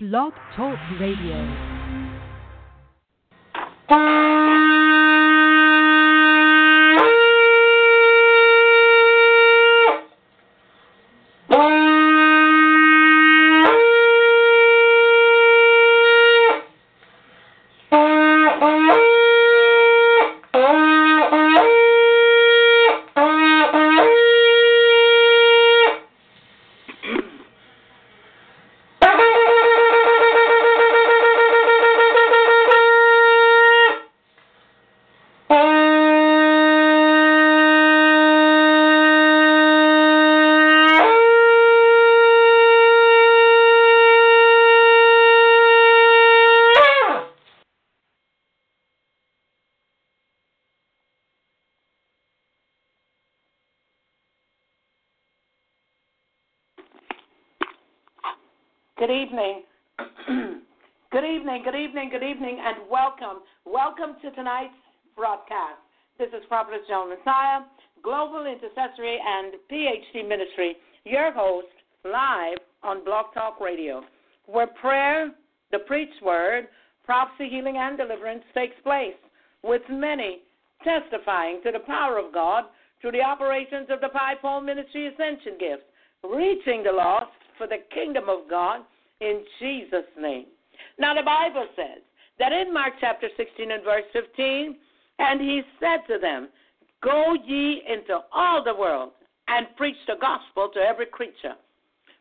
Blog Talk Radio. Good evening, and welcome. Welcome to tonight's broadcast. This is Prophetess Joan Massiah, Global Intercessory and PHC Ministry, your host, live on Blog Talk Radio, where prayer, the preached word, prophecy, healing, and deliverance takes place, with many testifying to the power of God through the operations of the Fivefold Ministry Ascension Gifts, reaching the lost for the kingdom of God in Jesus' name. Now, the Bible says that in Mark chapter 16 and verse 15, and he said to them, "Go ye into all the world and preach the gospel to every creature."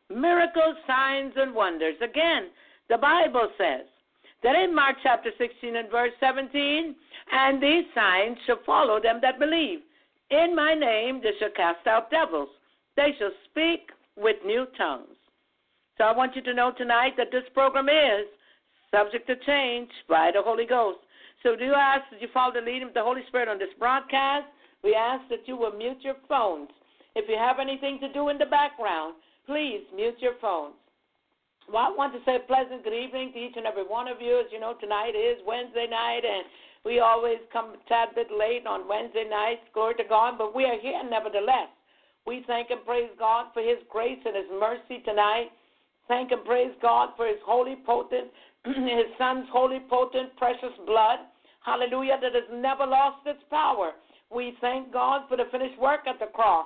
Miracles, signs, and wonders. Again, the Bible says that in Mark chapter 16 and verse 17, and these signs shall follow them that believe. In my name they shall cast out devils. They shall speak with new tongues. So I want you to know tonight that this program is subject to change by the Holy Ghost. So do ask that you follow the leading of the Holy Spirit on this broadcast. We ask that you will mute your phones. If you have anything to do in the background, please mute your phones. Well, I want to say a pleasant good evening to each and every one of you. As you know, tonight is Wednesday night, and we always come a tad bit late on Wednesday nights. Glory to God, but we are here nevertheless. We thank and praise God for his grace and his mercy tonight. Thank and praise God for his holy, potent, his son's holy, potent, precious blood, hallelujah, that has never lost its power. We thank God for the finished work at the cross.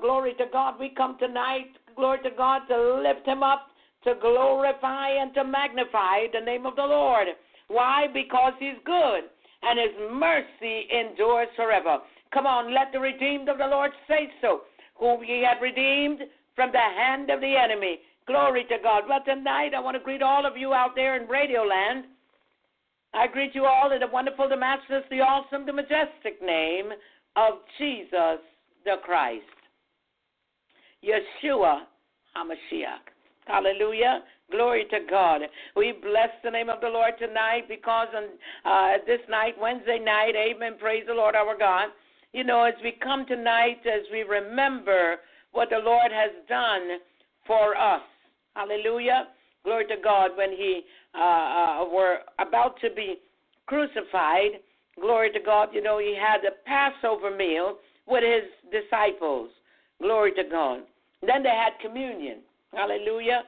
Glory to God. We come tonight, glory to God, to lift him up, to glorify and to magnify the name of the Lord. Why? Because he's good, and his mercy endures forever. Come on, let the redeemed of the Lord say so, whom he had redeemed from the hand of the enemy. Glory to God. Well, tonight I want to greet all of you out there in Radio Land. I greet you all in the wonderful, the matchless, the awesome, the majestic name of Jesus the Christ, Yeshua HaMashiach. Hallelujah. Glory to God. We bless the name of the Lord tonight because on this night, Wednesday night, amen, praise the Lord our God. You know, as we come tonight, as we remember what the Lord has done for us. Hallelujah. Glory to God. When he were about to be crucified, glory to God, you know, he had a Passover meal with his disciples. Glory to God. Then they had communion. Hallelujah.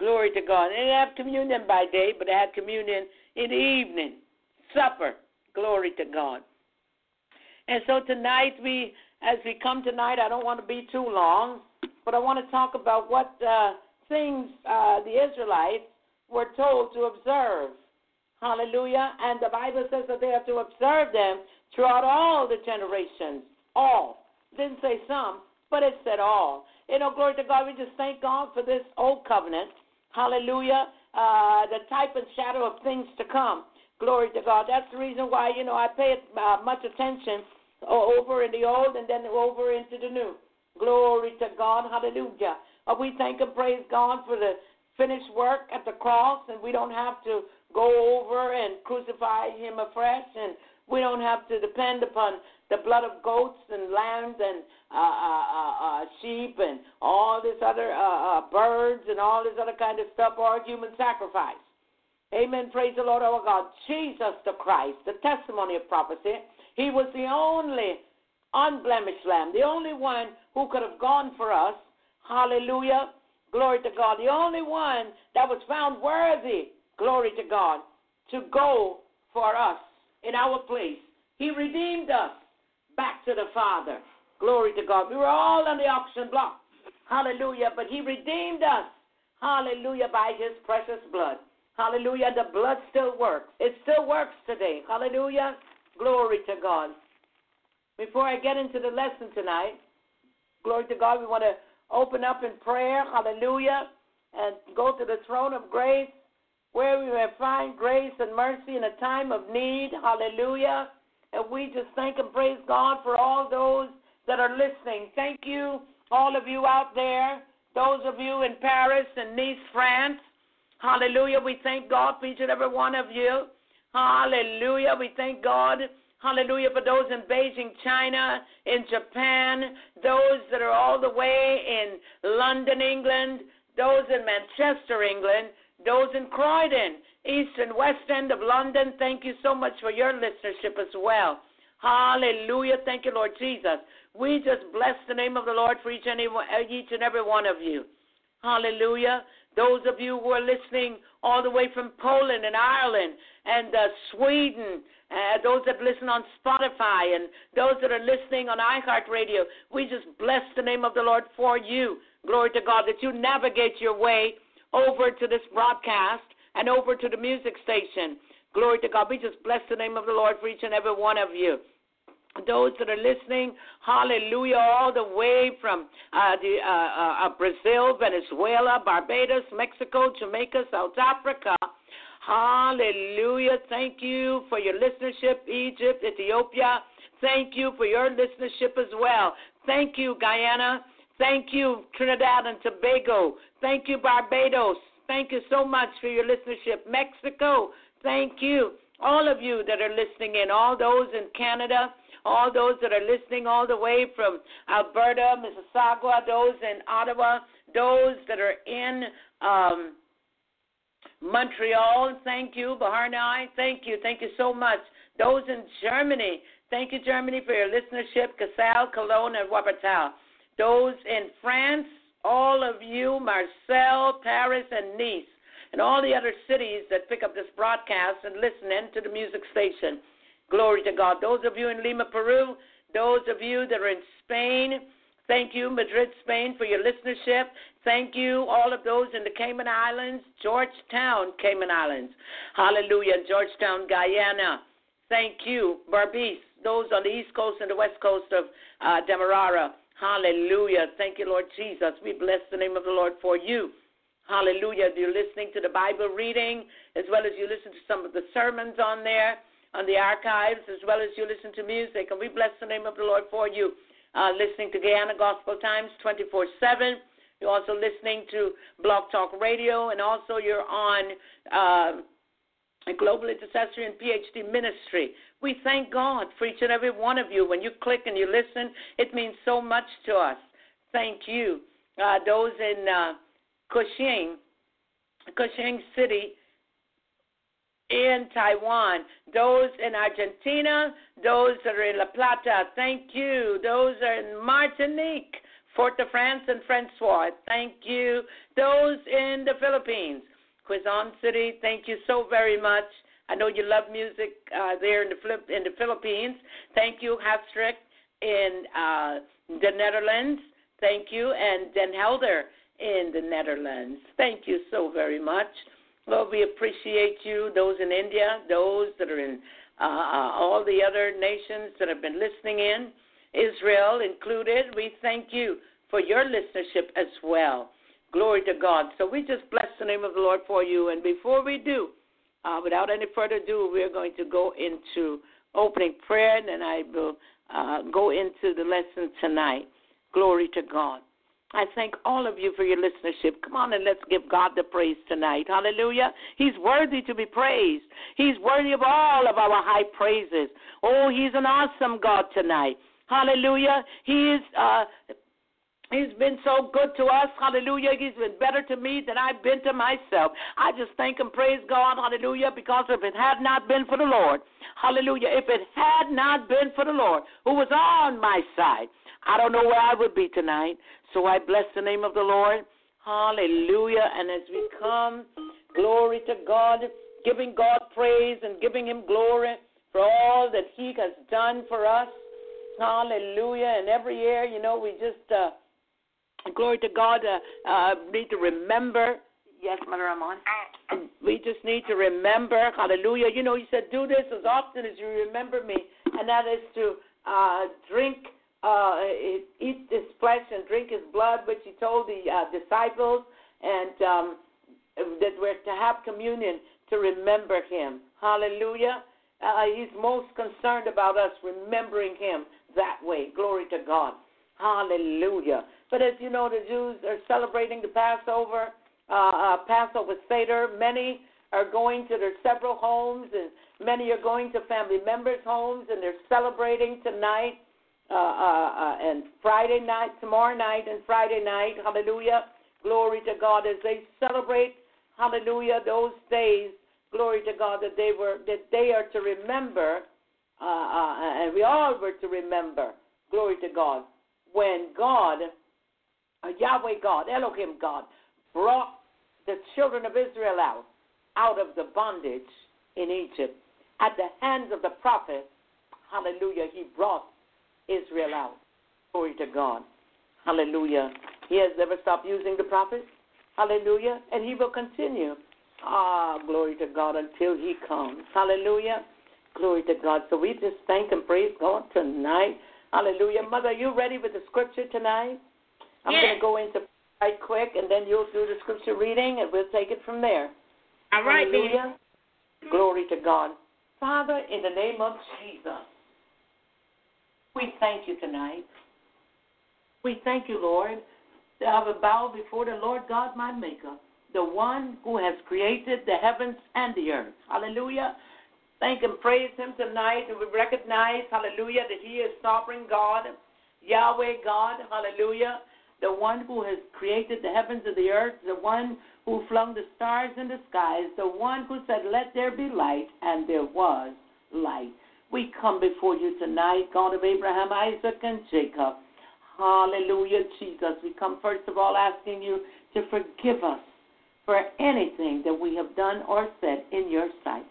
Glory to God. They didn't have communion by day, but they had communion in the evening. Supper. Glory to God. And so tonight, as we come tonight, I don't want to be too long, but I want to talk about what things the Israelites were told to observe. Hallelujah. And the Bible says that they are to observe them throughout all the generations. All. Didn't say some, but it said all. You know, glory to God, we just thank God for this old covenant. Hallelujah. The type and shadow of things to come. Glory to God. That's the reason why, you know, I pay much attention over in the old and then over into the new. Glory to God. Hallelujah. We thank and praise God for the finished work at the cross, and we don't have to go over and crucify him afresh, and we don't have to depend upon the blood of goats and lambs and sheep and all this other birds and all this other kind of stuff or human sacrifice. Amen. Praise the Lord our God. Jesus the Christ, the testimony of prophecy, he was the only unblemished lamb, the only one who could have gone for us, hallelujah, glory to God, the only one that was found worthy, glory to God, to go for us in our place. He redeemed us back to the Father, glory to God. We were all on the auction block, hallelujah, but he redeemed us, hallelujah, by his precious blood. Hallelujah, the blood still works. It still works today. Hallelujah, glory to God. Before I get into the lesson tonight, glory to God, we want to open up in prayer, hallelujah, and go to the throne of grace where we will find grace and mercy in a time of need, hallelujah. And we just thank and praise God for all those that are listening. Thank you, all of you out there, those of you in Paris and Nice, France. Hallelujah, we thank God for each and every one of you. Hallelujah, we thank God. Hallelujah, for those in Beijing, China, in Japan, those that are all the way in London, England, those in Manchester, England, those in Croydon, East and West End of London. Thank you so much for your listenership as well. Hallelujah, thank you, Lord Jesus. We just bless the name of the Lord for each and every one of you. Hallelujah. Those of you who are listening all the way from Poland and Ireland and Sweden, those that listen on Spotify and those that are listening on iHeartRadio, we just bless the name of the Lord for you. Glory to God that you navigate your way over to this broadcast and over to the music station. Glory to God. We just bless the name of the Lord for each and every one of you. Those that are listening, hallelujah, all the way from Brazil, Venezuela, Barbados, Mexico, Jamaica, South Africa. Hallelujah. Thank you for your listenership, Egypt, Ethiopia. Thank you for your listenership as well. Thank you, Guyana. Thank you, Trinidad and Tobago. Thank you, Barbados. Thank you so much for your listenership. Mexico, thank you. All of you that are listening in, all those in Canada, all those that are listening all the way from Alberta, Mississauga, those in Ottawa, those that are in Montreal, thank you, Baharnai, thank you so much. Those in Germany, thank you, Germany, for your listenership, Kassel, Cologne, and Wuppertal. Those in France, all of you, Marseille, Paris, and Nice, and all the other cities that pick up this broadcast and listen in to the music station. Glory to God. Those of you in Lima, Peru, those of you that are in Spain, thank you, Madrid, Spain, for your listenership. Thank you, all of those in the Cayman Islands, Georgetown, Cayman Islands. Hallelujah, Georgetown, Guyana. Thank you, Barbies, those on the East Coast and the West Coast of Demerara. Hallelujah. Thank you, Lord Jesus. We bless the name of the Lord for you. Hallelujah. You're listening to the Bible reading, as well as you listen to some of the sermons on there, on the archives, as well as you listen to music. And we bless the name of the Lord for you. Listening to Guyana Gospel Times 24/7. You're also listening to Blog Talk Radio, and also you're on Global Intercessory and PhD Ministry. We thank God for each and every one of you. When you click and you listen, it means so much to us. Thank you. Those in Kuching City in Taiwan, those in Argentina, those that are in La Plata, thank you. Those are in Martinique, Fort-de-France and François, thank you. Those in the Philippines, Quezon City, thank you so very much. I know you love music there in the Philippines. Thank you, Hafstrik in the Netherlands, thank you, and Den Helder in the Netherlands. Thank you so very much. Lord, we appreciate you, those in India, those that are in all the other nations that have been listening in, Israel included. We thank you for your listenership as well. Glory to God. So we just bless the name of the Lord for you. And before we do, without any further ado, we're going to go into opening prayer, and then I will go into the lesson tonight. Glory to God. I thank all of you for your listenership. Come on and let's give God the praise tonight. Hallelujah. He's worthy to be praised. He's worthy of all of our high praises. Oh, he's an awesome God tonight. Hallelujah. He's been so good to us. Hallelujah. He's been better to me than I've been to myself. I just thank and praise God. Hallelujah. Because if it had not been for the Lord, hallelujah, if it had not been for the Lord who was on my side, I don't know where I would be tonight. So I bless the name of the Lord. Hallelujah. And as we come, glory to God, giving God praise and giving him glory for all that he has done for us. Hallelujah. And every year, you know, we just, glory to God, need to remember. Yes, Mother, I'm on. We just need to remember, hallelujah. You know, he said, do this as often as you remember me, and that is to eat his flesh and drink his blood, which he told the disciples, and that we're to have communion to remember him. Hallelujah. He's most concerned about us remembering him that way. Glory to God. Hallelujah. But as you know, the Jews are celebrating the Passover, Passover Seder. Many are going to their several homes, and many are going to family members' homes, and they're celebrating tonight and Friday night, tomorrow night and Friday night. Hallelujah. Glory to God. As they celebrate, hallelujah, those days, glory to God, that they are to remember, and we all were to remember, glory to God, when God, Yahweh God, Elohim God, brought the children of Israel out of the bondage in Egypt. At the hands of the prophet, hallelujah, he brought Israel out. Glory to God. Hallelujah. He has never stopped using the prophets. Hallelujah. And he will continue. Glory to God, until he comes. Hallelujah. Glory to God. So we just thank and praise God tonight. Hallelujah. Mother, are you ready with the scripture tonight? I'm going to go into right quick, and then you'll do the scripture reading, and we'll take it from there. All right, hallelujah. Baby. Glory to God. Father, in the name of Jesus, we thank you tonight. We thank you, Lord, that I will bow before the Lord God, my Maker, the one who has created the heavens and the earth. Hallelujah. Thank and praise him tonight. And we recognize, hallelujah, that he is sovereign God, Yahweh God, hallelujah, the one who has created the heavens and the earth, the one who flung the stars in the skies, the one who said, let there be light, and there was light. We come before you tonight, God of Abraham, Isaac, and Jacob. Hallelujah, Jesus. We come first of all asking you to forgive us for anything that we have done or said in your sight.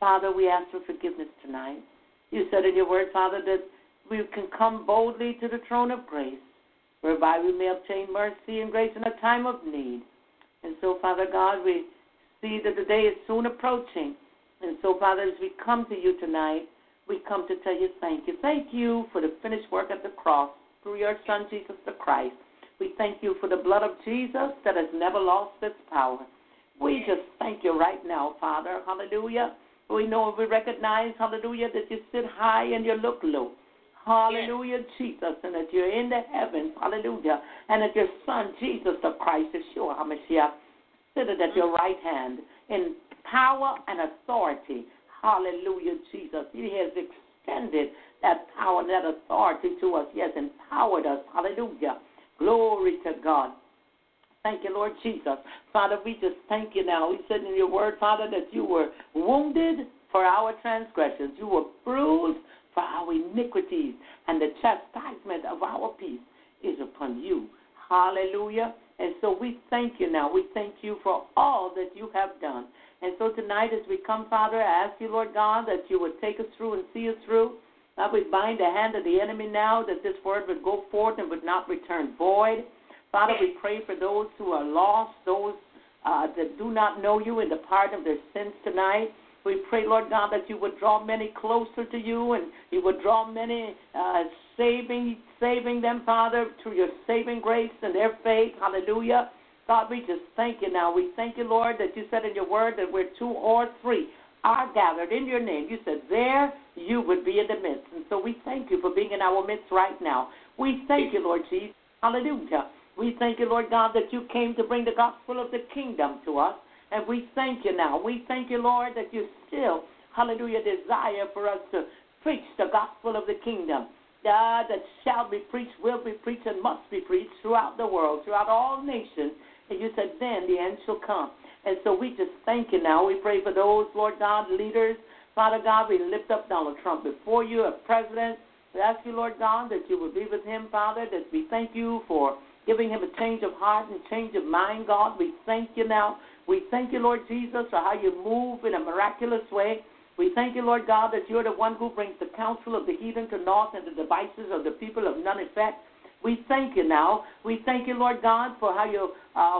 Father, we ask for forgiveness tonight. You said in your word, Father, that we can come boldly to the throne of grace, whereby we may obtain mercy and grace in a time of need. And so, Father God, we see that the day is soon approaching. And so, Father, as we come to you tonight, we come to tell you thank you. Thank you for the finished work at the cross through your Son, Jesus the Christ. We thank you for the blood of Jesus that has never lost its power. We just thank you right now, Father. Hallelujah. We know and we recognize, hallelujah, that you sit high and you look low. Hallelujah, yes. Jesus, and that you're in the heavens, hallelujah, and that your Son, Jesus the Christ, Yeshua HaMashiach, sitteth at your right hand in power and authority. Hallelujah, Jesus. He has extended that power and that authority to us. He has empowered us. Hallelujah. Glory to God. Thank you, Lord Jesus. Father, we just thank you now. We said in your word, Father, that you were wounded for our transgressions. You were bruised for our iniquities, and the chastisement of our peace is upon you. Hallelujah. And so we thank you now. We thank you for all that you have done. And so tonight as we come, Father, I ask you, Lord God, that you would take us through and see us through. That we bind the hand of the enemy now, that this word would go forth and would not return void. Father, we pray for those who are lost, those that do not know you in the pardon of their sins tonight. We pray, Lord God, that you would draw many closer to you, and you would draw many, saving them, Father, through your saving grace and their faith. Hallelujah. God, we just thank you now. We thank you, Lord, that you said in your word that where two or three are gathered in your name, you said there you would be in the midst. And so we thank you for being in our midst right now. We thank you, Lord Jesus. Hallelujah. We thank you, Lord God, that you came to bring the gospel of the kingdom to us. And we thank you now. We thank you, Lord, that you still, hallelujah, desire for us to preach the gospel of the kingdom. That shall be preached, will be preached, and must be preached throughout the world, throughout all nations. And you said, then the end shall come. And so we just thank you now. We pray for those, Lord God, leaders. Father God, we lift up Donald Trump before you, a president. We ask you, Lord God, that you would be with him, Father, that we thank you for giving him a change of heart and change of mind, God. We thank you now. We thank you, Lord Jesus, for how you move in a miraculous way. We thank you, Lord God, that you're the one who brings the counsel of the heathen to naught and the devices of the people of none effect. We thank you now. We thank you, Lord God, for how you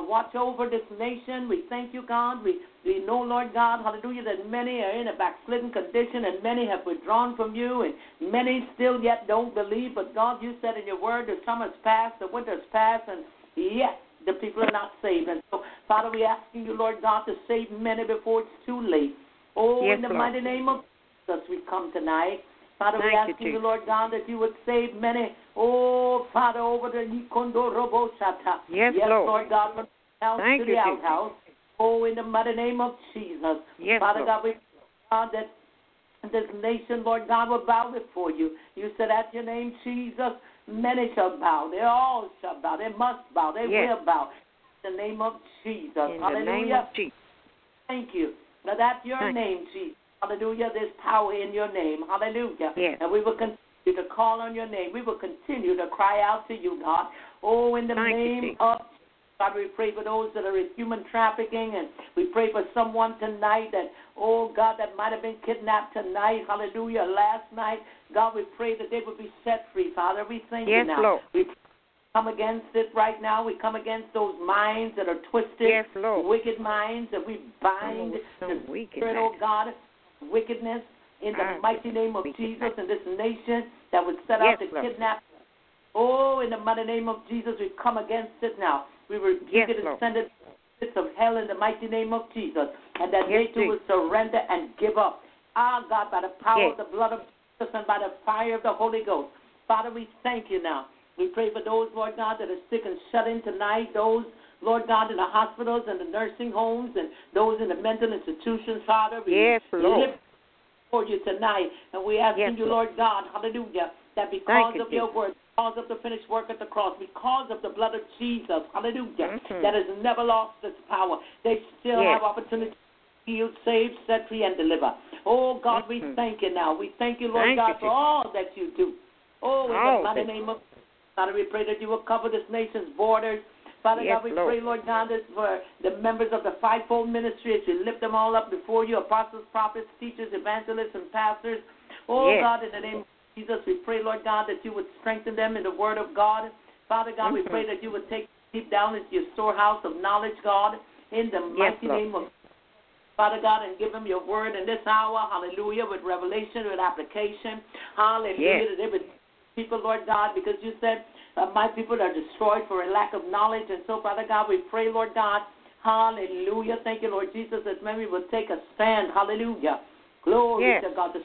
watch over this nation. We thank you, God. We know, Lord God, hallelujah, that many are in a backslidden condition and many have withdrawn from you and many still yet don't believe. But, God, you said in your word the summer's past, the winter's past, and yet the people are not saved. And so, Father, we ask you, Lord God, to save many before it's too late. Oh, yes, in the Lord. Mighty name of Jesus, we come tonight. Father, we ask you, Lord God, that you would save many. Oh, Father, over the Nikondo Robo Shata. Yes, Lord God, from the house to the outhouse. Oh, in the mighty name of Jesus. Yes, Father God, we ask that this nation, Lord God, will bow before you. You said at your name, Jesus, many shall bow. They all shall bow. They must bow. They will bow. In the name of Jesus. In Hallelujah. The name of Jesus. Thank you. Now, that's your name, Jesus. Hallelujah, there's power in your name. Hallelujah. Yes. And we will continue to call on your name. We will continue to cry out to you, God. Oh, in the name of Jesus, God, we pray for those that are in human trafficking, and we pray for someone tonight that, oh, God, that might have been kidnapped tonight. Hallelujah. Last night, God, we pray that they would be set free, Father. We thank you now. Lord. We come against it right now. We come against those minds that are twisted, wicked minds, that we bind the spirit, oh, God, wickedness in the mighty name of Jesus and this nation that would set out to kidnap. Oh, in the mighty name of Jesus, we come against it now. We rebuke it and send it to the pits of hell in the mighty name of Jesus, and that they too will surrender and give up. Ah, God, by the power of the blood of Jesus and by the fire of the Holy Ghost. Father, we thank you now. We pray for those, Lord God, that are sick and shut in tonight, those, Lord God, in the hospitals and the nursing homes and those in the mental institutions, Father. We lift for you tonight, and we ask you, Lord God, hallelujah, that because of your word, because of the finished work at the cross, because of the blood of Jesus, hallelujah, that has never lost its power, they still have opportunity to heal, save, set free, and deliver. Oh, God, we thank you now. We thank you, Lord God, for all that you do. Oh, in the mighty name of Father, we pray that you will cover this nation's borders. Father God, we pray, Lord God, for the members of the Fivefold Ministry as we lift them all up before you, apostles, prophets, teachers, evangelists, and pastors. Oh, God, in the name of Jesus, we pray, Lord God, that you would strengthen them in the word of God. Father God, we pray that you would take them deep down into your storehouse of knowledge, God, in the mighty name of Jesus. Father God, and give them your word in this hour, hallelujah, with revelation, with application, hallelujah, that they would people, Lord God, because you said, my people are destroyed for a lack of knowledge. And so, Father God, we pray, Lord God, hallelujah. Thank you, Lord Jesus, that many will take a stand. Hallelujah. Glory to God, the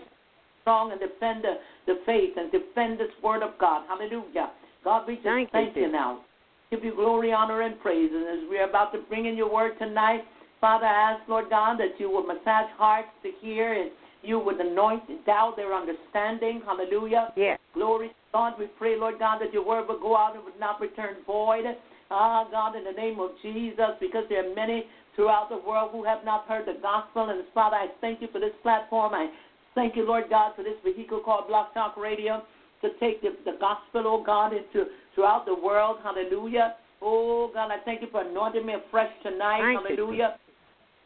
strong and defend the faith and defend this word of God. Hallelujah. God, we just thank you now. Give you glory, honor, and praise. And as we are about to bring in your word tonight, Father, I ask, Lord God, that you will massage hearts to hear and you would anoint and endow their understanding. Hallelujah. Yes. Glory to God. We pray, Lord God, that your word will go out and would not return void. Ah, God, in the name of Jesus, because there are many throughout the world who have not heard the gospel. And, Father, I thank you for this platform. I thank you, Lord God, for this vehicle called BlogTalkRadio to take the gospel, oh, God, into throughout the world. Hallelujah. Oh, God, I thank you for anointing me afresh tonight. Hallelujah.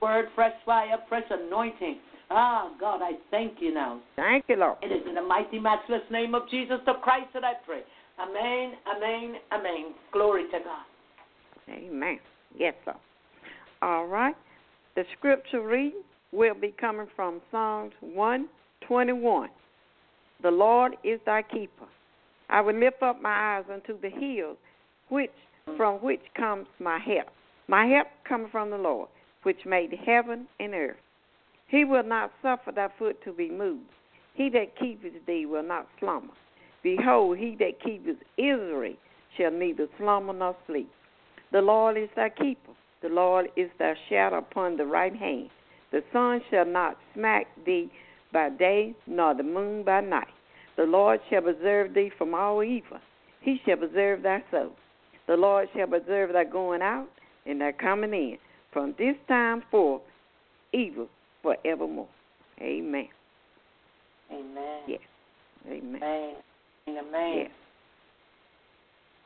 Word, fresh fire, fresh anointing. Ah, God, I thank you now. Thank you, Lord. It is in the mighty, matchless name of Jesus the Christ that I pray. Amen, amen, amen. Glory to God. Amen. Yes, Lord. All right. The scripture reading will be coming from Psalms 121. The Lord is thy keeper. I will lift up my eyes unto the hills, from which comes my help. My help comes from the Lord, which made heaven and earth. He will not suffer thy foot to be moved. He that keepeth thee will not slumber. Behold, he that keepeth Israel shall neither slumber nor sleep. The Lord is thy keeper. The Lord is thy shadow upon the right hand. The sun shall not smack thee by day, nor the moon by night. The Lord shall preserve thee from all evil. He shall preserve thy soul. The Lord shall preserve thy going out and thy coming in. From this time forth, evil forevermore. Amen. Amen. Yes. Amen. Amen. Amen. Yes.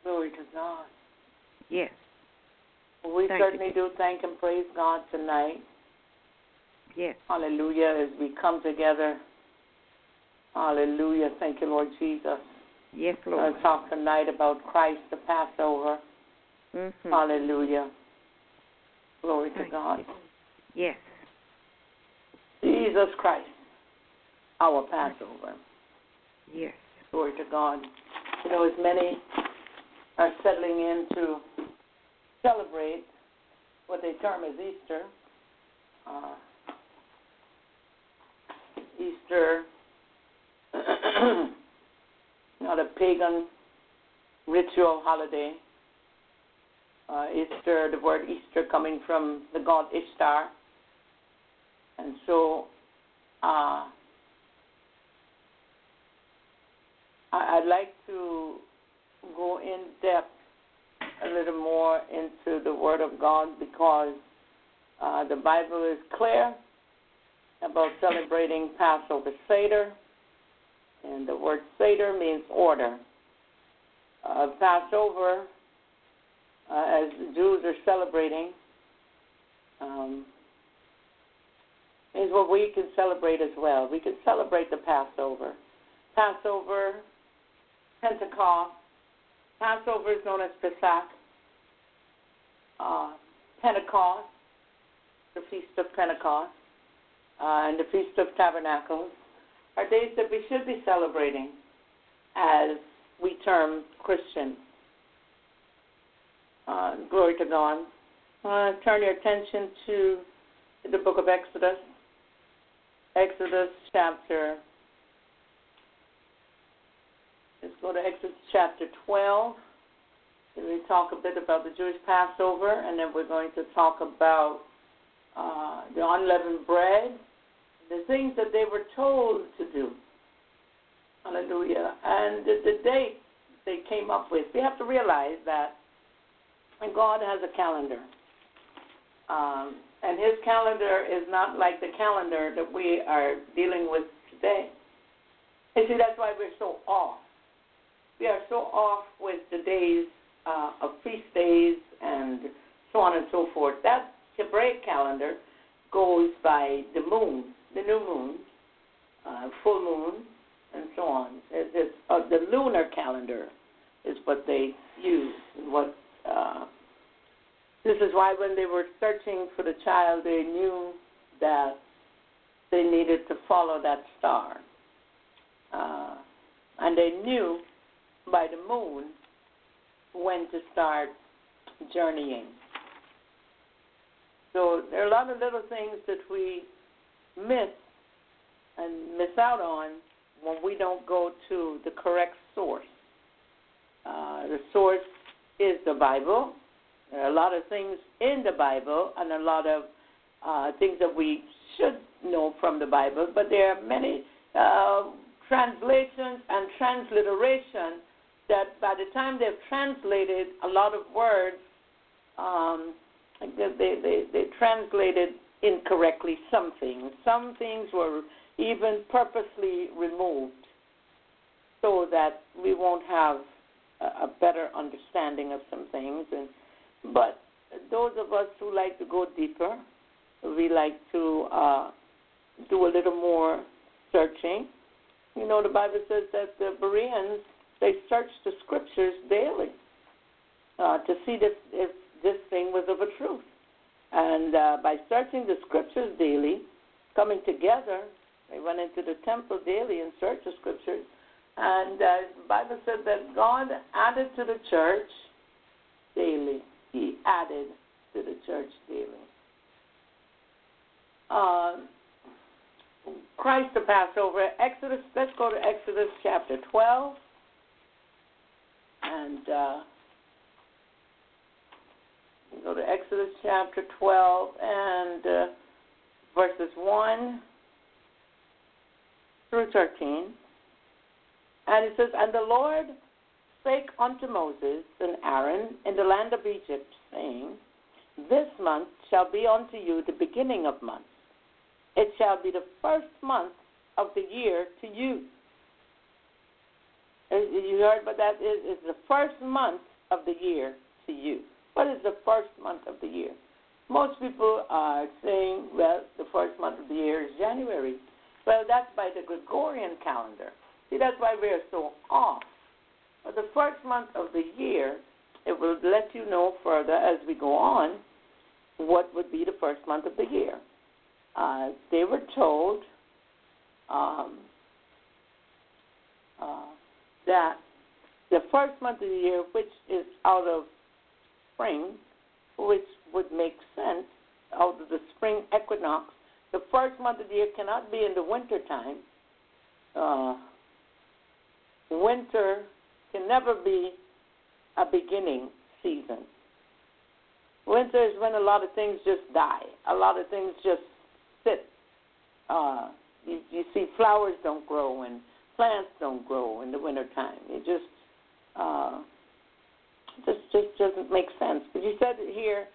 Glory to God. Yes. Well, we certainly do thank and praise God tonight. Yes. Hallelujah, as we come together. Hallelujah. Thank you, Lord Jesus. Yes, Lord. Let's talk tonight about Christ, the Passover. Mm-hmm. Hallelujah. Glory to God. Yes. Jesus Christ, our Passover. Yes. Glory to God. You know, as many are settling in to celebrate what they term as Easter, not a pagan ritual holiday. Easter, the word Easter coming from the god Ishtar. And so I'd like to go in depth a little more into the Word of God because the Bible is clear about celebrating Passover Seder. And the word Seder means order. Passover, as the Jews are celebrating, is what we can celebrate as well. We can celebrate the Passover. Passover, Pentecost. Passover is known as Pesach. Pentecost, the Feast of Pentecost, and the Feast of Tabernacles are days that we should be celebrating as we term Christian. Glory to God. Turn your attention to the book of Exodus. Exodus chapter, let's go to Exodus chapter 12, and we talk a bit about the Jewish Passover, and then we're going to talk about the unleavened bread, the things that they were told to do. Hallelujah. And the date they came up with. We have to realize that God has a calendar. And his calendar is not like the calendar that we are dealing with today. And see, that's why we're so off. We are so off with the days of feast days and so on and so forth. That Hebraic calendar goes by the moon, the new moon, full moon, and so on. It's, the lunar calendar is what they use. This is why when they were searching for the child, they knew that they needed to follow that star. And they knew by the moon when to start journeying. So there are a lot of little things that we miss out on when we don't go to the correct source. The source is the Bible. There are a lot of things in the Bible and a lot of things that we should know from the Bible, but there are many translations and transliteration that by the time they've translated a lot of words, they translated incorrectly some things. Some things were even purposely removed so that we won't have a better understanding of some things. But those of us who like to go deeper, we like to do a little more searching. You know, the Bible says that the Bereans, they searched the scriptures daily to see if this thing was of a truth. And by searching the scriptures daily, coming together, they went into the temple daily and searched the scriptures. And the Bible said that God added to the church daily. He added to the church daily. Christ the Passover. Exodus. Let's go to Exodus chapter 12. And go to Exodus chapter 12 and verses 1 through 13. And it says, "And the Lord spake unto Moses and Aaron in the land of Egypt, saying, This month shall be unto you the beginning of months. It shall be the first month of the year to you." You heard about that? It's the first month of the year to you. What is the first month of the year? Most people are saying, well, the first month of the year is January. Well, that's by the Gregorian calendar. See, that's why we are so off. But the first month of the year, it will let you know further as we go on what would be the first month of the year. They were told that the first month of the year, which is out of spring, which would make sense, out of the spring equinox, the first month of the year cannot be in the winter time. Winter can never be a beginning season. Winter is when a lot of things just die. A lot of things just sit. You see flowers don't grow and plants don't grow in the winter time. It just doesn't make sense. But you said it here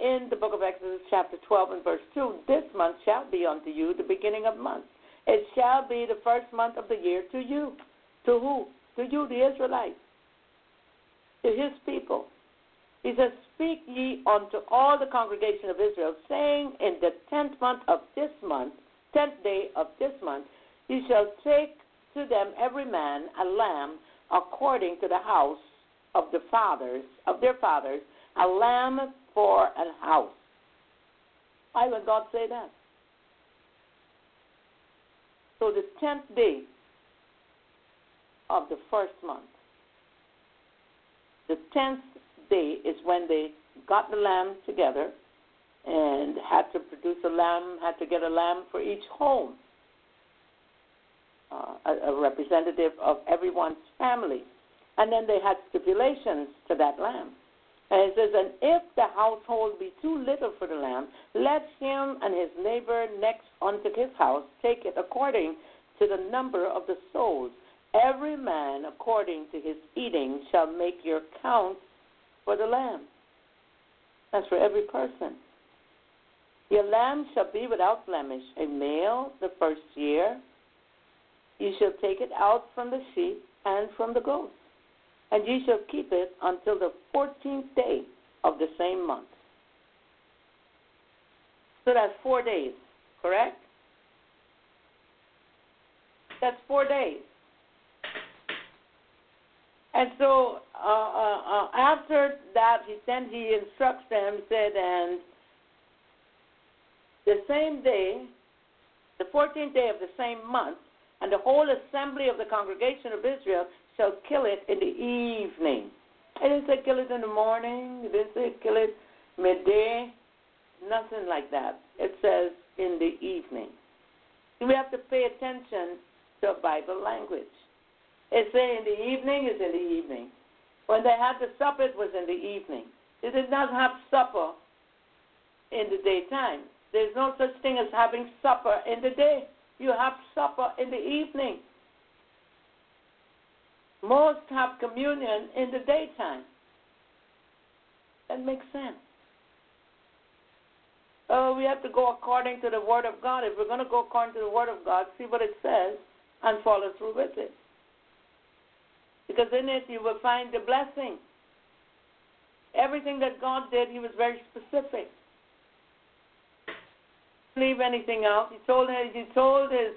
in the book of Exodus, chapter 12 and verse 2, this month shall be unto you the beginning of months. It shall be the first month of the year to you. To who? To you, the Israelites. To his people. He says, speak ye unto all the congregation of Israel, saying, in the 10th day of this month, ye shall take to them every man a lamb according to the house of their fathers, a lamb for an house. Why would God say that? So the 10th day of the first month, the 10th day is when they got the lamb together and had to get a lamb for each home, a representative of everyone's family. And then they had stipulations to that lamb. And it says, and if the household be too little for the lamb, let him and his neighbor next unto his house take it according to the number of the souls. Every man according to his eating shall make your count for the lamb. That's for every person. Your lamb shall be without blemish, a male the first year. You shall take it out from the sheep and from the goats, and ye shall keep it until the 14th day of the same month. So that's 4 days, correct? That's 4 days. And so after that, he instructs them, said, and the same day, the 14th day of the same month, and the whole assembly of the congregation of Israel shall kill it in the evening. It didn't say kill it in the morning. It didn't say kill it midday. Nothing like that. It says in the evening. We have to pay attention to Bible language. It says in the evening is in the evening. When they had the supper, it was in the evening. They did not have supper in the daytime. There's no such thing as having supper in the day. You have supper in the evening. Most have communion in the daytime. That makes sense. Oh, we have to go according to the Word of God. If we're going to go according to the Word of God, see what it says and follow through with it. Because in it you will find the blessing. Everything that God did, he was very specific. He didn't leave anything out. He told his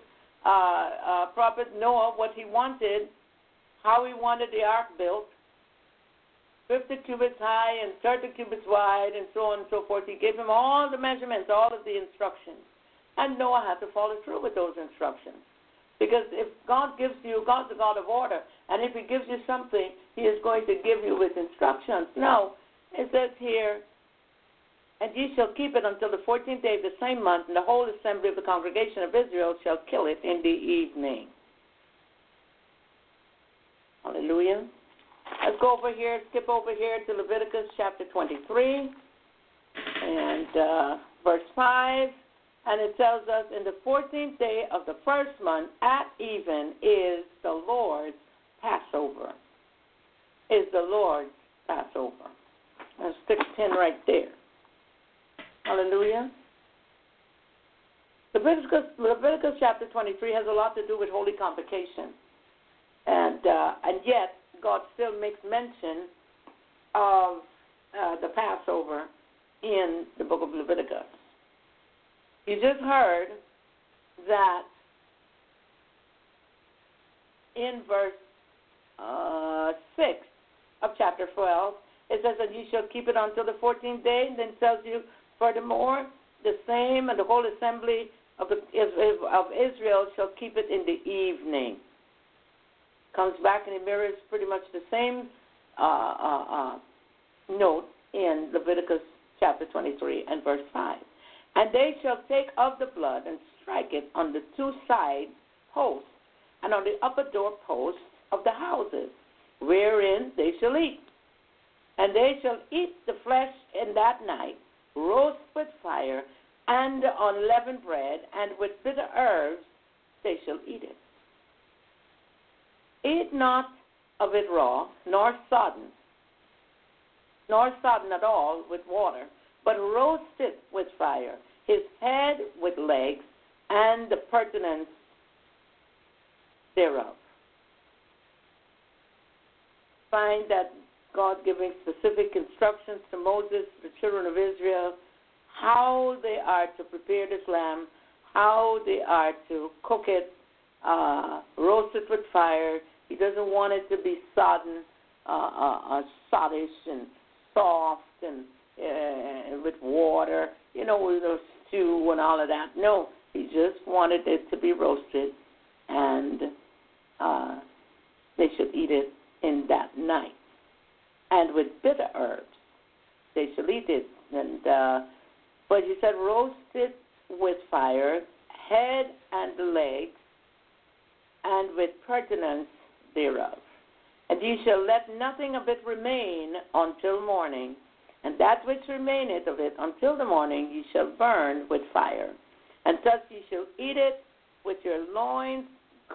prophet Noah what he wanted, how he wanted the ark built, 50 cubits high and 30 cubits wide, and so on and so forth. He gave him all the measurements, all of the instructions. And Noah had to follow through with those instructions. Because if God gives you, God's the God of order, and if he gives you something, he is going to give you with instructions. Now, it says here, and ye shall keep it until the 14th day of the same month, and the whole assembly of the congregation of Israel shall kill it in the evening. Hallelujah. Let's go over here, skip over here to Leviticus chapter 23 and verse 5. And it tells us, in the 14th day of the first month at even is the Lord's Passover. Is the Lord's Passover. That's 6:10 right there. Hallelujah. Leviticus chapter 23 has a lot to do with holy convocation. And yet, God still makes mention of the Passover in the book of Leviticus. You just heard that in verse 6 of chapter 12, it says that you shall keep it until the 14th day, and then tells you furthermore, the same and the whole assembly of Israel shall keep it in the evening. Comes back and it mirrors pretty much the same note in Leviticus chapter 23 and verse 5. And they shall take of the blood and strike it on the two side posts and on the upper door posts of the houses, wherein they shall eat. And they shall eat the flesh in that night, roast with fire, and unleavened bread, and with bitter herbs they shall eat it. Eat not of it raw, nor sodden at all with water, but roast it with fire, his head with legs, and the pertinence thereof. Find that God giving specific instructions to Moses, the children of Israel, how they are to prepare this lamb, how they are to cook it, roast it with fire. He doesn't want it to be sodden, sottish and soft and with water, with a stew and all of that. No, he just wanted it to be roasted, and they should eat it in that night. And with bitter herbs, they shall eat it. But he said, roast it with fire, head and legs, and with pertinence thereof. And ye shall let nothing of it remain until morning. And that which remaineth of it until the morning ye shall burn with fire. And thus ye shall eat it with your loins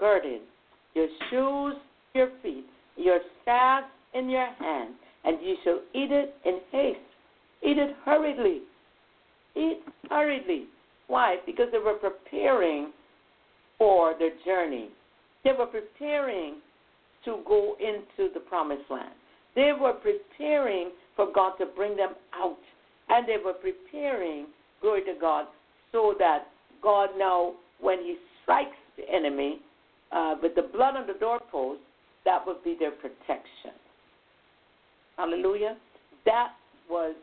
girded, your shoes to your feet, your staff in your hand, and ye shall eat it in haste. Eat it hurriedly. Why? Because they were preparing for their journey. They were preparing to go into the promised land. They were preparing for God to bring them out. And they were preparing, glory to God, so that God now, when he strikes the enemy with the blood on the doorpost, that would be their protection. Hallelujah. That was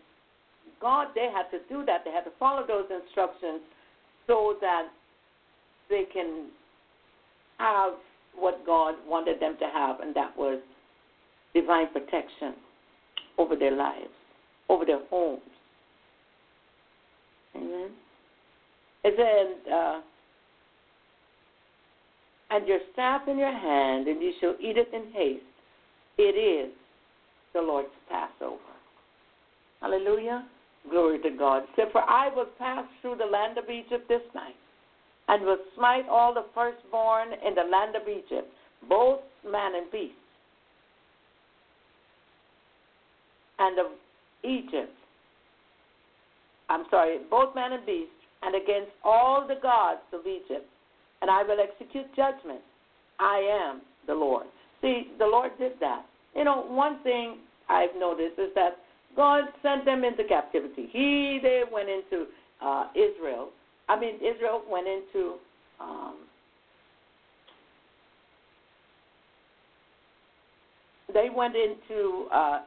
God. They had to do that. They had to follow those instructions so that they can have what God wanted them to have, and that was divine protection over their lives, over their homes. Amen. It said, and your staff in your hand, and you shall eat it in haste. It is the Lord's Passover. Hallelujah. Glory to God. It said, for I will pass through the land of Egypt this night, and will smite all the firstborn in the land of Egypt, both man and beast. Both man and beast, and against all the gods of Egypt. And I will execute judgment. I am the Lord. See, the Lord did that. One thing I've noticed is that God sent them into captivity. They went into Israel. Israel went into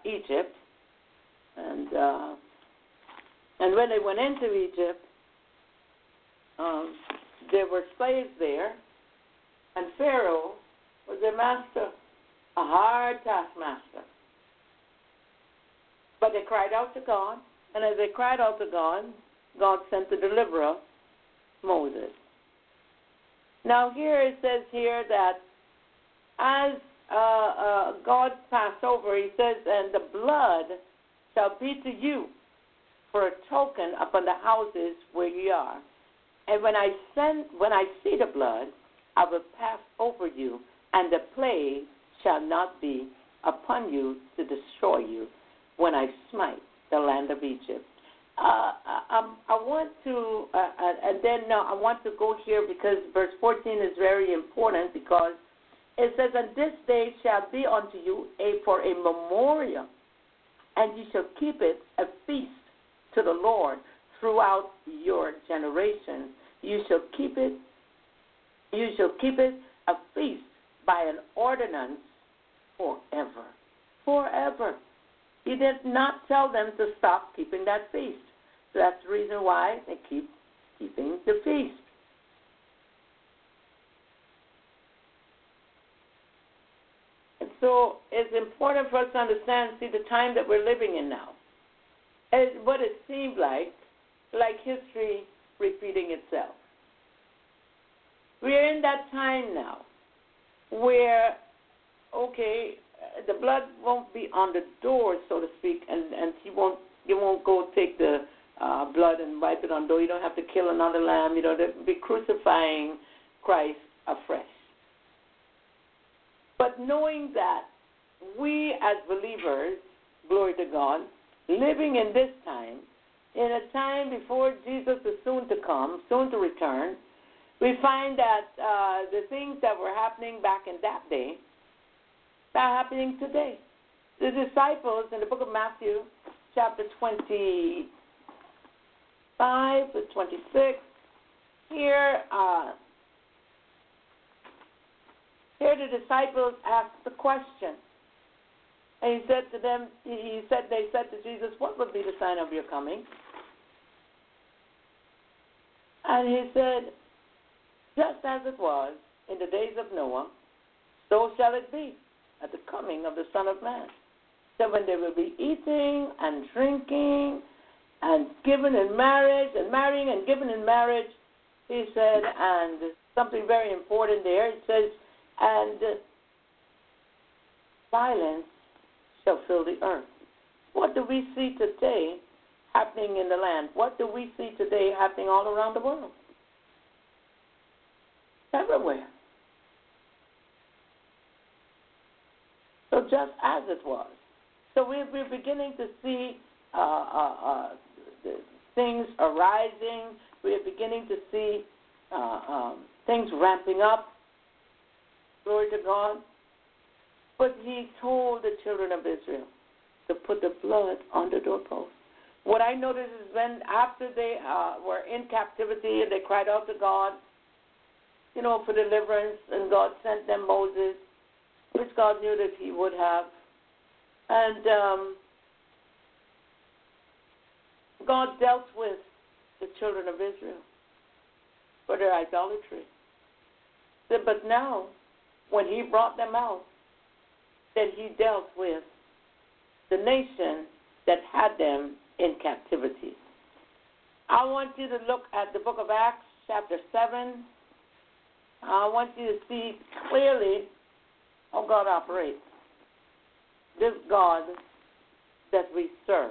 Egypt, and when they went into Egypt, there were slaves there, and Pharaoh was their master, a hard taskmaster. But they cried out to God, and as they cried out to God, God sent the deliverer, Moses. Now here it says here that as God passed over, he says, and the blood shall be to you for a token upon the houses where ye are. And when I see the blood, I will pass over you, and the plague shall not be upon you to destroy you when I smite the land of Egypt. I want to go here because verse 14 is very important, because it says, and this day shall be unto you for a memorial and you shall keep it a feast to the Lord throughout your generations. You shall keep it a feast by an ordinance forever. Forever. He did not tell them to stop keeping that feast. So that's the reason why they keep keeping the feast. And so it's important for us to understand, see, the time that we're living in now. And what it seemed like history repeating itself. We're in that time now where, okay, the blood won't be on the door, so to speak, and you won't go take the blood and wipe it on the door. You don't have to kill another lamb. You don't have to be crucifying Christ afresh. But knowing that we as believers, glory to God, living in this time, in a time before Jesus is soon to come, soon to return, we find that the things that were happening back in that day are happening today. The disciples in the book of Matthew, chapter 25 to 26, here the disciples asked the question. And he said to them, they said to Jesus, what would be the sign of your coming? And he said, just as it was in the days of Noah, so shall it be at the coming of the Son of Man. So when they will be eating and drinking and given in marriage and marrying and given in marriage, he said, and something very important there, it says, and silence shall fill the earth. What do we see today happening in the land? What do we see today happening all around the world? Everywhere. So just as it was. So we're beginning to see things arising. We're beginning to see things ramping up. Glory to God. But he told the children of Israel to put the blood on the doorpost. What I noticed is when after they were in captivity and they cried out to God, you know, for deliverance, and God sent them Moses, which God knew that he would have. And God dealt with the children of Israel for their idolatry. But now, when he brought them out, that he dealt with the nation that had them in captivity. I want you to look at the book of Acts, chapter 7. I want you to see clearly how God operates. This God that we serve.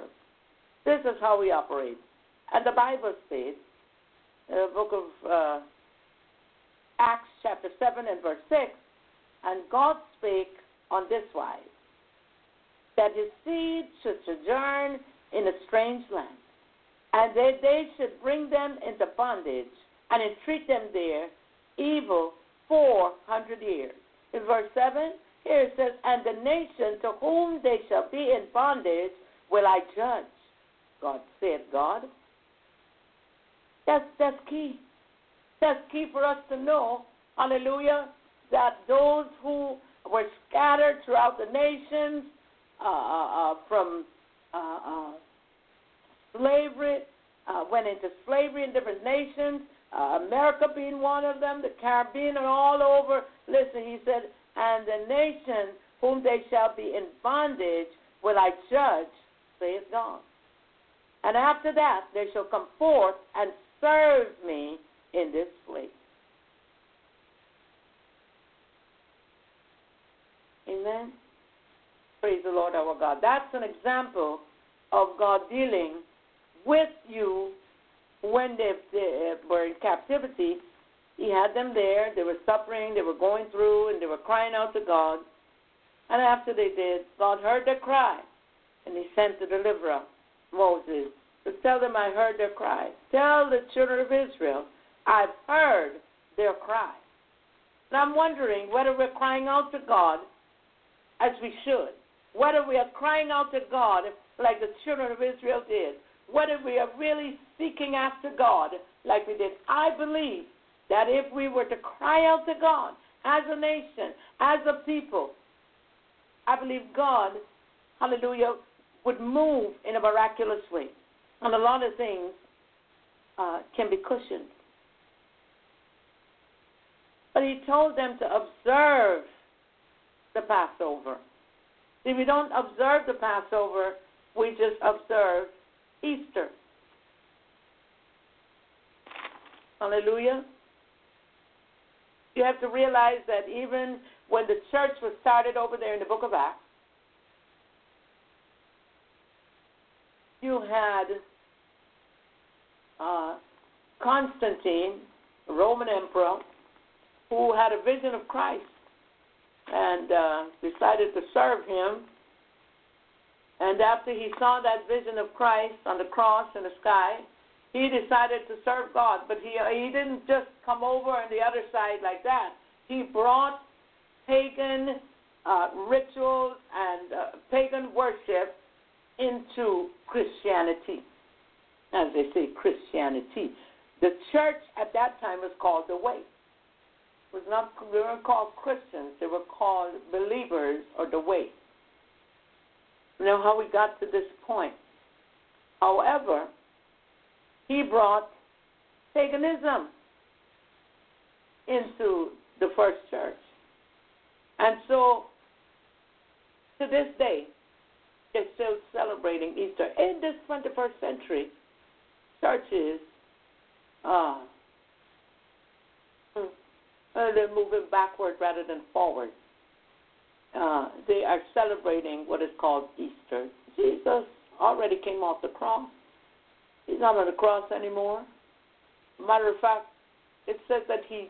This is how we operate. And the Bible says, in the book of Acts, chapter 7 and verse 6, and God spake on this wise, that his seed should sojourn in a strange land, and that they should bring them into bondage, and entreat them there evil 400 years. In verse 7, here it says, and the nation to whom they shall be in bondage will I judge, God said God. That's key. That's key for us to know, hallelujah, that those who were scattered throughout the nations from slavery, went into slavery in different nations, America being one of them, the Caribbean, and all over. Listen, he said, and the nation whom they shall be in bondage will I judge, saith God. And after that they shall come forth and serve me in this place. Amen. Praise the Lord our God. That's an example of God dealing with you when they were in captivity. He had them there. They were suffering. They were going through, and they were crying out to God. And after they did, God heard their cry, and he sent the deliverer, Moses, to tell them, I heard their cry. Tell the children of Israel, I've heard their cry. And I'm wondering whether we're crying out to God as we should, whether we are crying out to God like the children of Israel did, whether we are really seeking after God like we did. I believe that if we were to cry out to God as a nation, as a people, I believe God, hallelujah, would move in a miraculous way. And a lot of things can be cushioned. But he told them to observe the Passover. See, we don't observe the Passover, we just observe Easter. Hallelujah. You have to realize that even when the church was started over there in the book of Acts, you had Constantine, the Roman emperor, who had a vision of Christ and decided to serve him. And after he saw that vision of Christ on the cross in the sky, he decided to serve God. But he didn't just come over on the other side like that. He brought pagan rituals and pagan worship into Christianity, as they say, Christianity. The church at that time was called the Way. They weren't called Christians. They were called believers or the Way. You know how we got to this point. However, he brought paganism into the first church. And so, to this day, they're still celebrating Easter. In this 21st century, churches, they're moving backward rather than forward. They are celebrating what is called Easter. Jesus already came off the cross. He's not on the cross anymore. Matter of fact, it says that he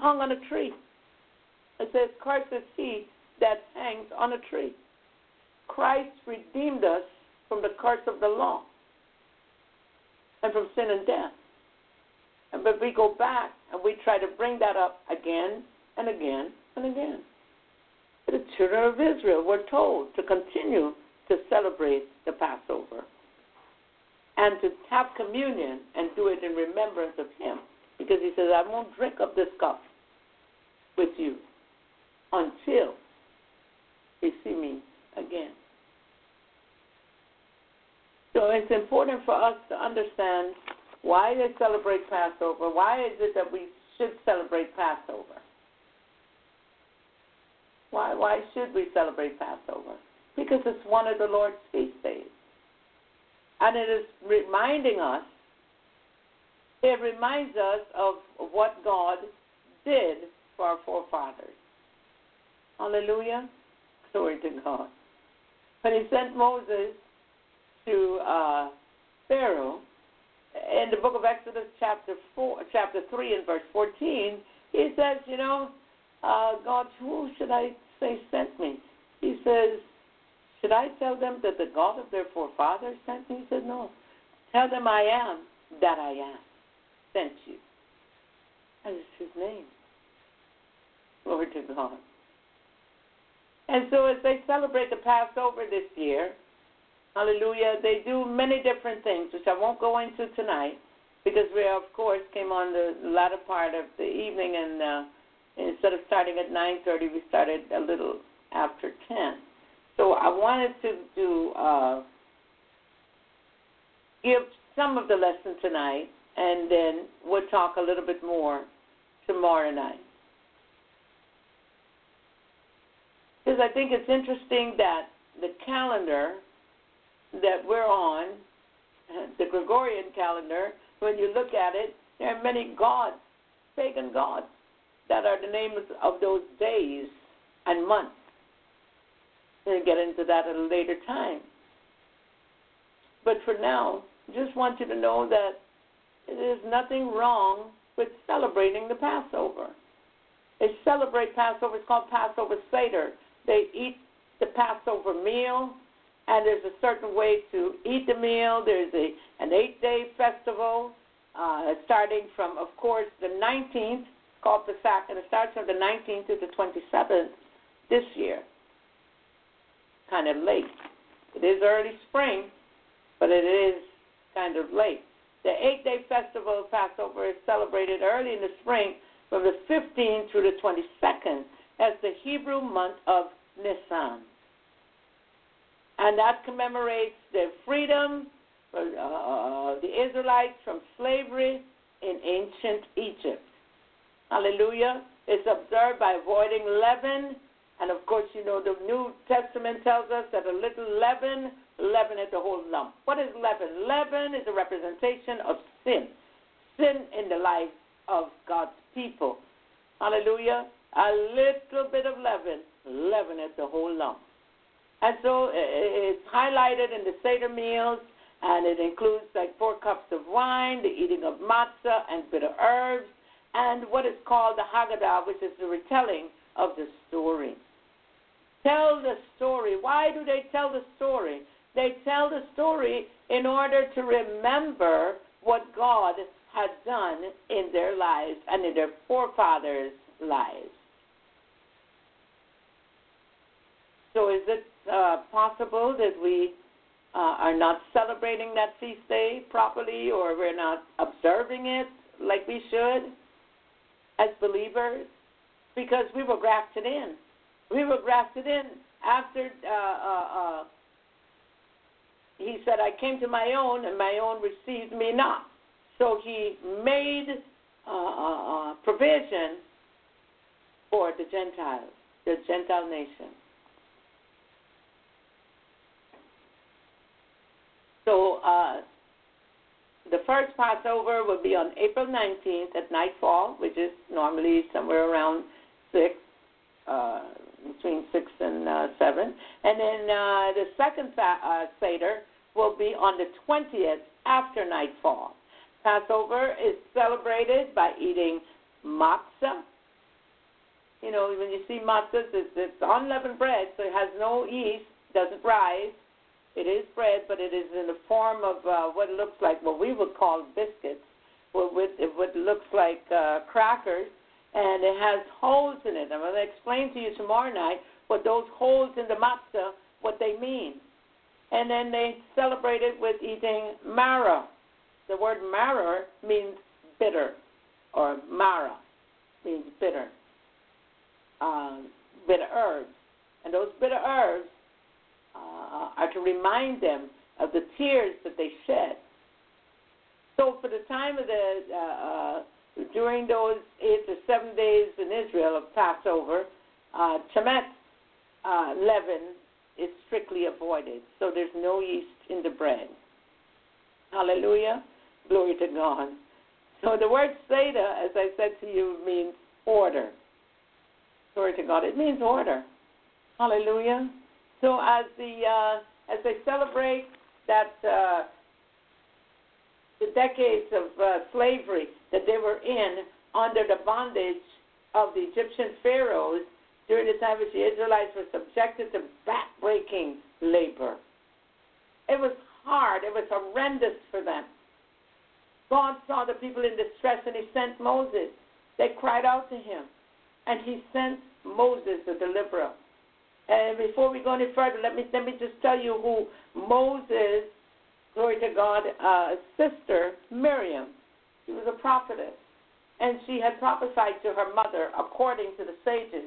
hung on a tree. It says, "Cursed is he that hangs on a tree." Christ redeemed us from the curse of the law and from sin and death. But we go back and we try to bring that up again and again and again. The children of Israel were told to continue to celebrate the Passover and to have communion and do it in remembrance of him, because he says, "I won't drink of this cup with you until you see me again." So it's important for us to understand why they celebrate Passover. Why is it that we should celebrate Passover? Why should we celebrate Passover? Because it's one of the Lord's feast days. And it is reminding us, it reminds us of what God did for our forefathers. Hallelujah. Glory to God. When he sent Moses to Pharaoh, in the book of Exodus, chapter 3 and verse 14, he says, "God, who should I say sent me?" He says, "Should I tell them that the God of their forefathers sent me?" He said, "No. Tell them I am that I am sent you." And it's his name. Glory to God. And so as they celebrate the Passover this year, hallelujah, they do many different things, which I won't go into tonight, because we, of course, came on the latter part of the evening, and instead of starting at 9:30, we started a little after 10. So I wanted to give some of the lesson tonight, and then we'll talk a little bit more tomorrow night. Because I think it's interesting that the calendar that we're on, the Gregorian calendar, when you look at it, there are many gods, pagan gods, that are the names of those days and months. We'll get into that at a later time. But for now, just want you to know that there's nothing wrong with celebrating the Passover. They celebrate Passover. It's called Passover Seder. They eat the Passover meal. And there's a certain way to eat the meal. There's an 8-day festival starting from, of course, the 19th, called Pesach, and it starts from the 19th to the 27th this year. Kind of late. It is early spring, but it is kind of late. The 8-day festival of Passover is celebrated early in the spring from the 15th through the 22nd as the Hebrew month of Nisan. And that commemorates the freedom of the Israelites from slavery in ancient Egypt. Hallelujah. It's observed by avoiding leaven. And, of course, you know, the New Testament tells us that a little leaven leaveneth the whole lump. What is leaven? Leaven is a representation of sin. Sin in the life of God's people. Hallelujah. A little bit of leaven leaveneth the whole lump. And so it's highlighted in the Seder meals, and it includes like 4 cups of wine, the eating of matzah and bitter herbs, and what is called the Haggadah, which is the retelling of the story. Tell the story. Why do they tell the story? They tell the story in order to remember what God had done in their lives and in their forefathers' lives. So is it possible that we are not celebrating that feast day properly, or we're not observing it like we should as believers? Because we were grafted in. We were grafted in after he said, I came to my own, and my own received me not. So he made provision for the Gentiles, the Gentile nation. So the first Passover will be on April 19th at nightfall, which is normally somewhere around 6, between 6 and 7. And then the second Seder will be on the 20th after nightfall. Passover is celebrated by eating matzah. You know, when you see matzah, it's unleavened bread, so it has no yeast, doesn't rise. It is bread, but it is in the form of what looks like what we would call biscuits, or with what looks like crackers, and it has holes in it. I'm going to explain to you tomorrow night what those holes in the matzah, what they mean. And then they celebrate it with eating mara. The word mara means bitter, or mara means bitter, bitter herbs. And those bitter herbs are to remind them of the tears that they shed. So for the time of the, during those 8 to 7 days in Israel of Passover, chametz leaven is strictly avoided. So there's no yeast in the bread. Hallelujah. Glory to God. So the word Seder, as I said to you, means order. Glory to God. It means order. Hallelujah. So as they celebrate that the decades of slavery that they were in under the bondage of the Egyptian pharaohs, during the time which the Israelites were subjected to back-breaking labor. It was hard. It was horrendous for them. God saw the people in distress, and he sent Moses. They cried out to him, and he sent Moses, the deliverer. And before we go any further, let me just tell you who Moses, glory to God, sister, Miriam. She was a prophetess, and she had prophesied to her mother according to the sages.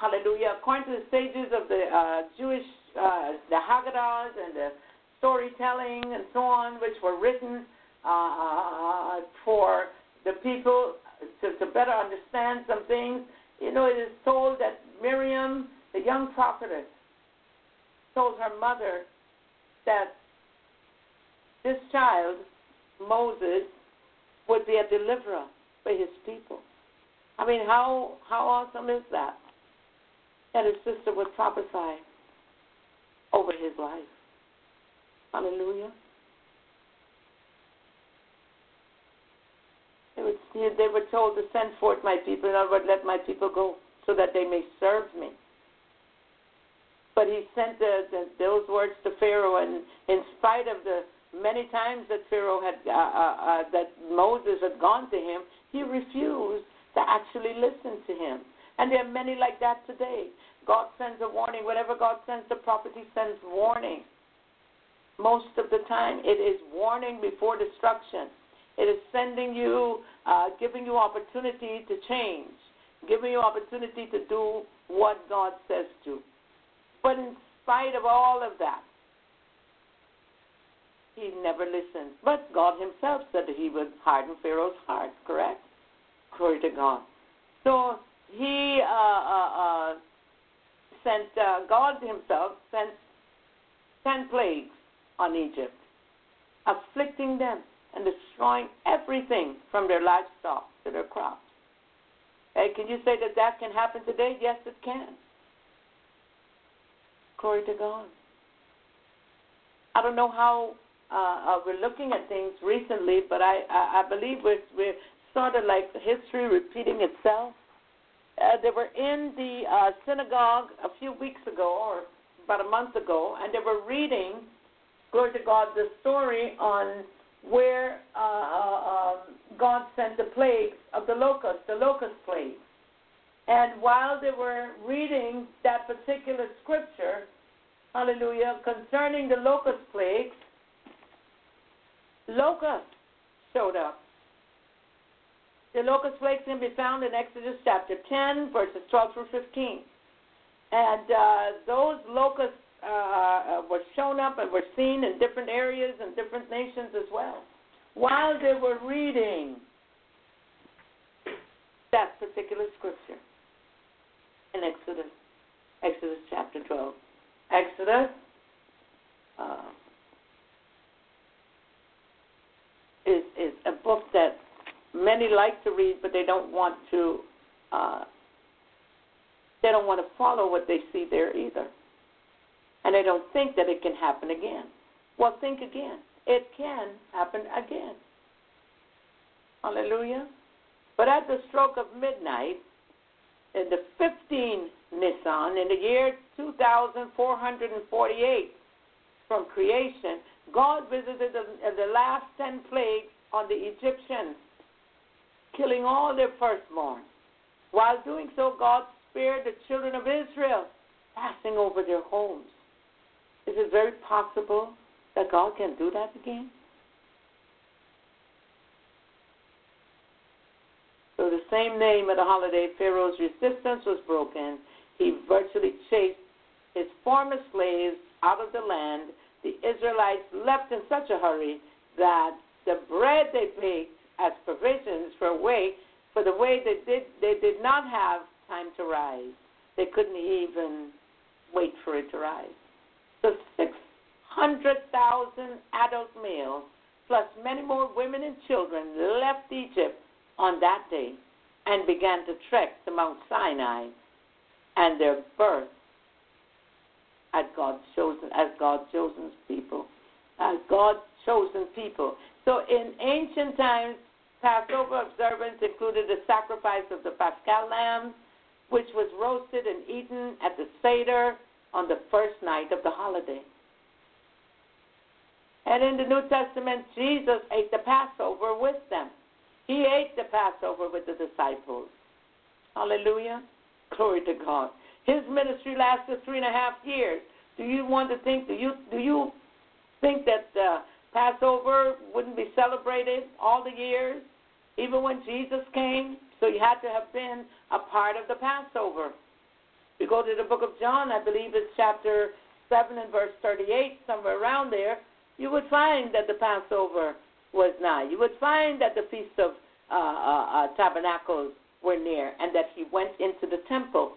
Hallelujah. According to the sages of the Jewish, the Haggadahs and the storytelling and so on, which were written for the people to better understand some things. You know, it is told that Miriam, the young prophetess, told her mother that this child, Moses, would be a deliverer for his people. I mean, how awesome is that? That his sister would prophesy over his life. Hallelujah. They were told to send forth my people, in other words, let my people go so that they may serve me. But he sent those words to Pharaoh, and in spite of the many times that Pharaoh had, that Moses had gone to him, he refused to actually listen to him. And there are many like that today. God sends a warning. Whenever God sends the prophet, he sends warning. Most of the time, it is warning before destruction. It is sending you, giving you opportunity to change, giving you opportunity to do what God says to. But in spite of all of that, he never listens. But God himself said that he would harden Pharaoh's heart, correct? Glory to God. So he God himself sent 10 plagues on Egypt, afflicting them and destroying everything from their livestock to their crops. Hey, can you say that that can happen today? Yes, it can. Glory to God. I don't know how we're looking at things recently, but I believe we're sort of like history repeating itself. They were in the synagogue a few weeks ago, or about a month ago, and they were reading, glory to God, the story on where God sent the plagues of the locust plague. And while they were reading that particular scripture, hallelujah, concerning the locust plagues, locusts showed up. The locust plagues can be found in Exodus chapter 10, verses 12 through 15. And those locusts were shown up and were seen in different areas and different nations as well, while they were reading that particular scripture in Exodus chapter 12. Exodus is a book that many like to read, but they don't want to. They don't want to follow what they see there either, and they don't think that it can happen again. Well, think again. It can happen again. Hallelujah. But at the stroke of midnight, in the 15th Nisan, in the year 2448 from creation, God visited the last 10 plagues on the Egyptians, killing all their firstborn. While doing so, God spared the children of Israel, passing over their homes. Is it very possible that God can do that again? So the same name of the holiday, Pharaoh's resistance was broken. He virtually chased his former slaves out of the land. The Israelites left in such a hurry that the bread they baked as provisions for the way they did not have time to rise. They couldn't even wait for it to rise. So 600,000 adult males, plus many more women and children, left Egypt on that day and began to trek to Mount Sinai, and their birth as God's chosen people. So in ancient times, Passover observance included the sacrifice of the Paschal lamb, which was roasted and eaten at the Seder on the first night of the holiday. And in the New Testament, Jesus ate the Passover with them. He ate the Passover with the disciples. Hallelujah. Glory to God. His ministry lasted 3.5 years. Do you think that Passover wouldn't be celebrated all the years, even when Jesus came? So you had to have been a part of the Passover. You go to the book of John, I believe it's chapter 7 and verse 38, somewhere around there, you would find that the Passover was nigh. You would find that the Feast of Tabernacles were near, and that he went into the temple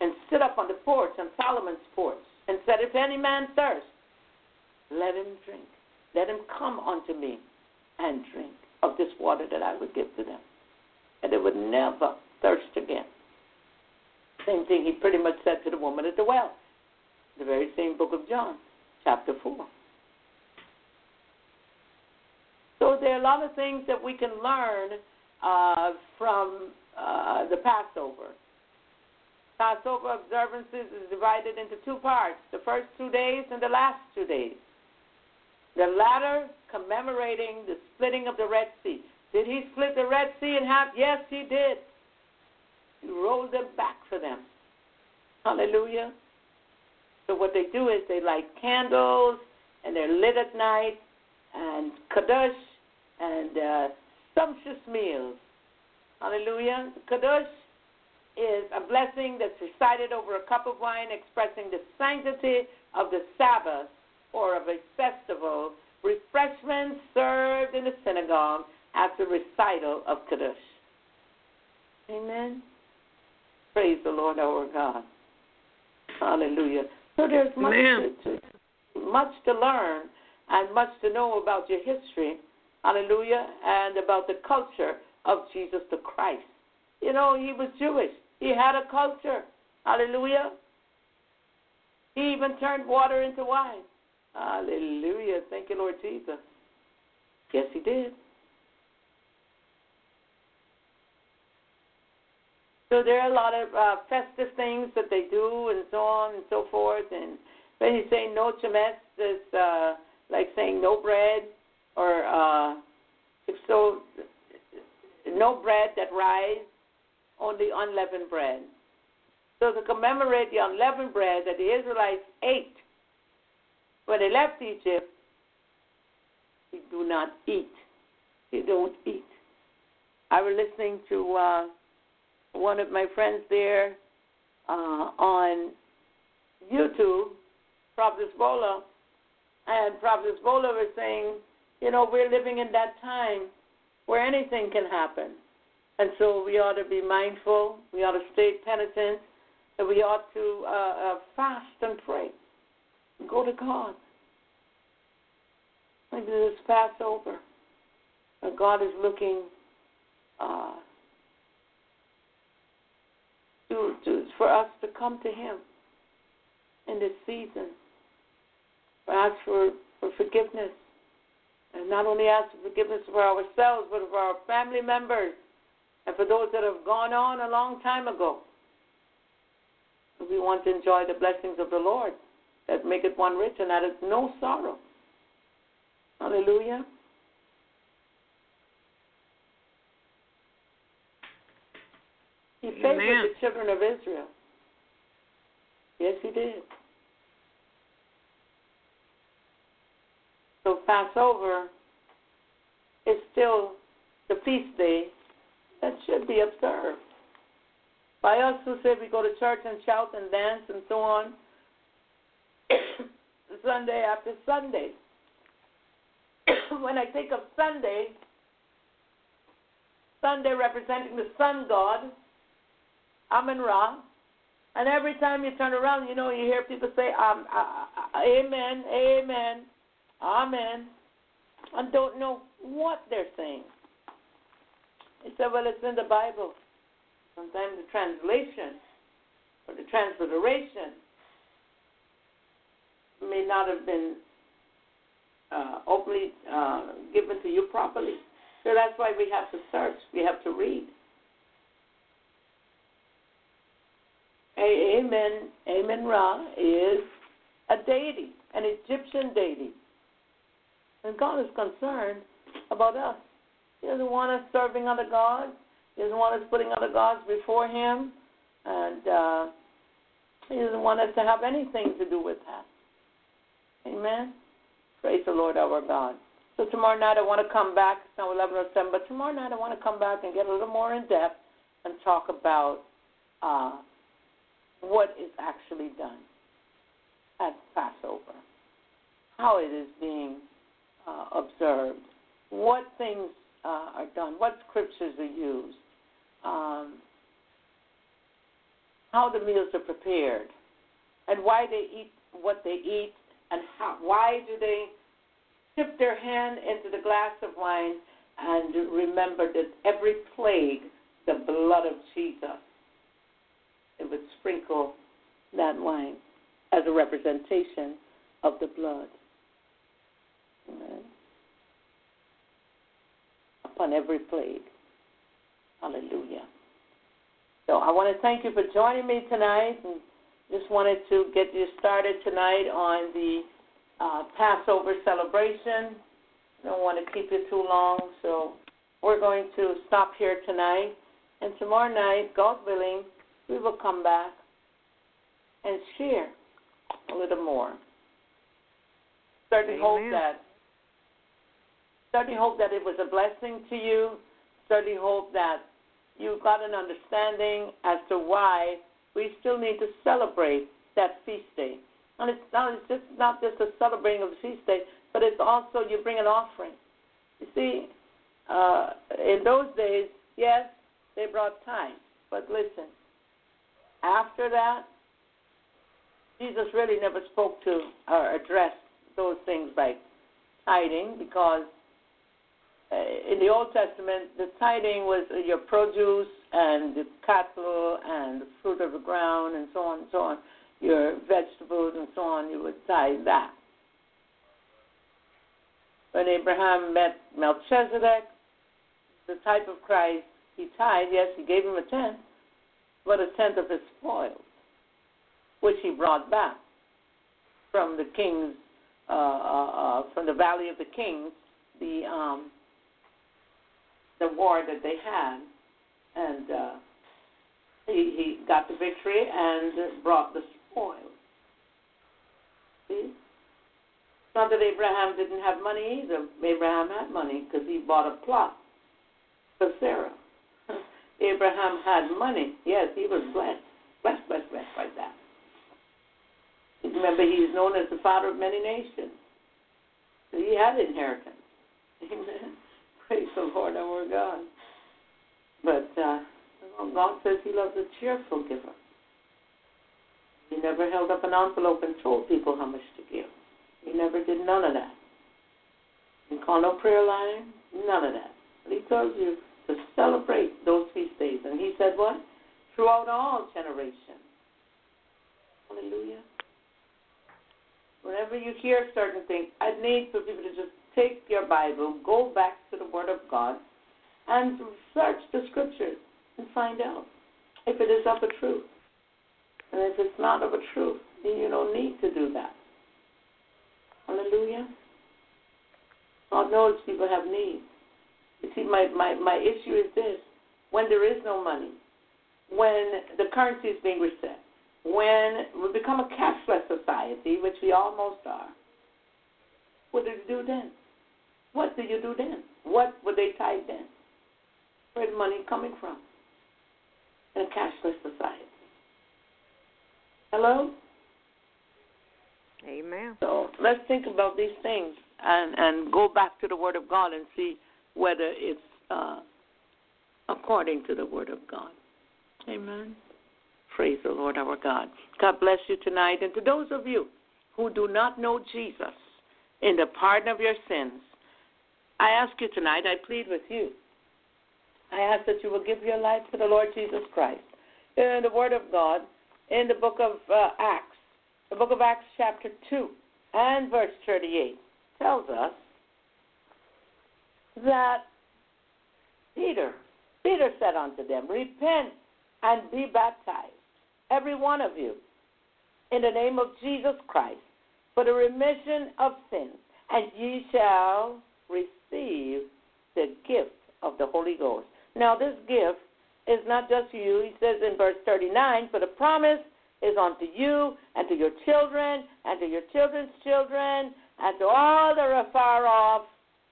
and stood up on the porch, on Solomon's porch, and said, "If any man thirst, let him drink. Let him come unto me and drink of this water that I would give to them, and they would never thirst again." Same thing he pretty much said to the woman at the well, the very same book of John, chapter 4. So there are a lot of things that we can learn from the Passover. Passover observances is divided into two parts, the first 2 days and the last 2 days. The latter commemorating the splitting of the Red Sea. Did he split the Red Sea in half? Yes, he did. He rolled them back for them. Hallelujah. So what they do is they light candles, and they're lit at night, and Kiddush, and sumptuous meals. Hallelujah. Kiddush is a blessing that's recited over a cup of wine, expressing the sanctity of the Sabbath or of a festival, refreshments served in the synagogue after recital of Kiddush. Amen. Praise the Lord our God. Hallelujah. So there's much to learn and much to know about your history. Hallelujah. And about the culture of Jesus the Christ. You know, he was Jewish. He had a culture. Hallelujah. He even turned water into wine. Hallelujah. Thank you, Lord Jesus. Yes, he did. So there are a lot of festive things that they do and so on and so forth. And when you say no chametz, it's like saying no bread or no bread that rise, only unleavened bread. So to commemorate the unleavened bread that the Israelites ate when they left Egypt, we do not eat. We don't eat. I was listening to one of my friends there on YouTube, Prophet Zbola, and Prophet Zbola was saying, you know, we're living in that time where anything can happen. And so we ought to be mindful, we ought to stay penitent, and we ought to fast and pray. Go to God. Maybe this Passover. And God is looking for us to come to him in this season. Ask for forgiveness. And not only ask for forgiveness for ourselves, but for our family members and for those that have gone on a long time ago. We want to enjoy the blessings of the Lord that maketh one rich and addeth no sorrow. Hallelujah. He favored the children of Israel. Yes, he did. So Passover is still the feast day that should be observed. By us who say we go to church and shout and dance and so on, Sunday after Sunday. When I think of Sunday representing the sun god, Amen-Ra, and every time you turn around, you know, you hear people say, amen, amen, amen, and don't know what they're saying. He said, well, it's in the Bible. Sometimes the translation or the transliteration may not have been openly given to you properly. So that's why we have to search. We have to read. Amen. Amen-Ra is a deity, an Egyptian deity. And God is concerned about us. He doesn't want us serving other gods. He doesn't want us putting other gods before him. And he doesn't want us to have anything to do with that. Amen. Praise the Lord our God. So tomorrow night I want to come back. It's now 11:07, but tomorrow night I want to come back and get a little more in depth and talk about what is actually done at Passover, how it is being observed, what things are done, what scriptures are used, how the meals are prepared, and why they eat what they eat, and why do they dip their hand into the glass of wine and remember that every plague, the blood of Jesus, it would sprinkle that wine as a representation of the blood. Amen. Upon every plague. Hallelujah. So I want to thank you for joining me tonight, and just wanted to get you started tonight on the Passover celebration. Don't want to keep you too long, so we're going to stop here tonight. And tomorrow night, God willing, we will come back and share a little more. Certainly hope that it was a blessing to you. Certainly hope that you got an understanding as to why we still need to celebrate that feast day. And it's not just a celebrating of the feast day, but it's also you bring an offering. You see, in those days, yes, they brought time. But listen, after that, Jesus really never spoke to or addressed those things like tithing, because in the Old Testament, the tithing was your produce and the cattle and the fruit of the ground and so on and so on. Your vegetables and so on, you would tithe that. When Abraham met Melchizedek, the type of Christ, he tithed. Yes, he gave him a tenth, but a tenth of his spoils, which he brought back from the kings, from the Valley of the Kings, the war that they had, and he got the victory and brought the spoils. See? Not that Abraham didn't have money either. Abraham had money because he bought a plot for Sarah. Abraham had money. Yes, he was blessed. Blessed, blessed, blessed like that. Remember, he's known as the father of many nations. So he had inheritance. Amen. Praise the Lord, our God. But God says he loves a cheerful giver. He never held up an envelope and told people how much to give. He never did none of that. He called no prayer line, none of that. But he tells you to celebrate those feast days. And he said what? Throughout all generations. Hallelujah. Whenever you hear certain things, I need for people to just take your Bible, go back to the Word of God, and search the Scriptures and find out if it is of a truth. And if it's not of a truth, then you don't need to do that. Hallelujah. God knows people have needs. You see, my issue is this. When there is no money, when the currency is being reset, when we become a cashless society, which we almost are, what do you do then? What do you do then? What would they tithe then? Where's money coming from in a cashless society? Hello? Amen. So let's think about these things and go back to the Word of God and see whether it's according to the Word of God. Amen. Praise the Lord, our God. God bless you tonight. And to those of you who do not know Jesus in the pardon of your sins, I ask you tonight, I plead with you, I ask that you will give your life to the Lord Jesus Christ. In the Word of God, in the book of Acts, the book of Acts chapter 2 and verse 38 tells us that Peter said unto them, repent and be baptized, every one of you, in the name of Jesus Christ, for the remission of sins, and ye shall receive the gift of the Holy Ghost. Now this gift is not just for you. He says in verse 39, for the promise is unto you and to your children and to your children's children and to all that are afar off,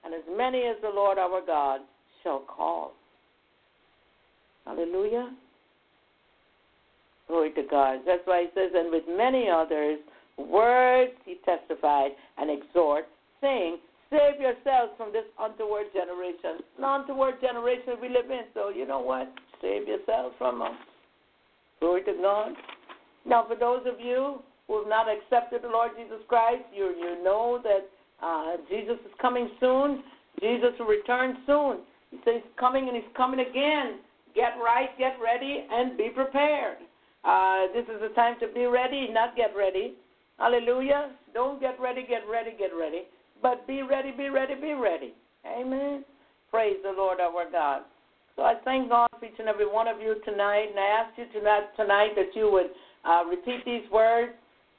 and as many as the Lord our God shall call. Hallelujah. Glory to God. That's why he says, and with many others words he testified and exhorted, saying, save yourselves from this untoward generation. It's an untoward generation we live in, so you know what? Save yourselves from them. Glory to God. Now, for those of you who have not accepted the Lord Jesus Christ, you know that Jesus is coming soon. Jesus will return soon. He says he's coming, and he's coming again. Get right, get ready, and be prepared. This is the time to be ready, not get ready. Hallelujah. Don't get ready, get ready, get ready. But be ready, be ready, be ready. Amen. Praise the Lord our God. So I thank God for each and every one of you tonight, and I ask you tonight that you would repeat these words,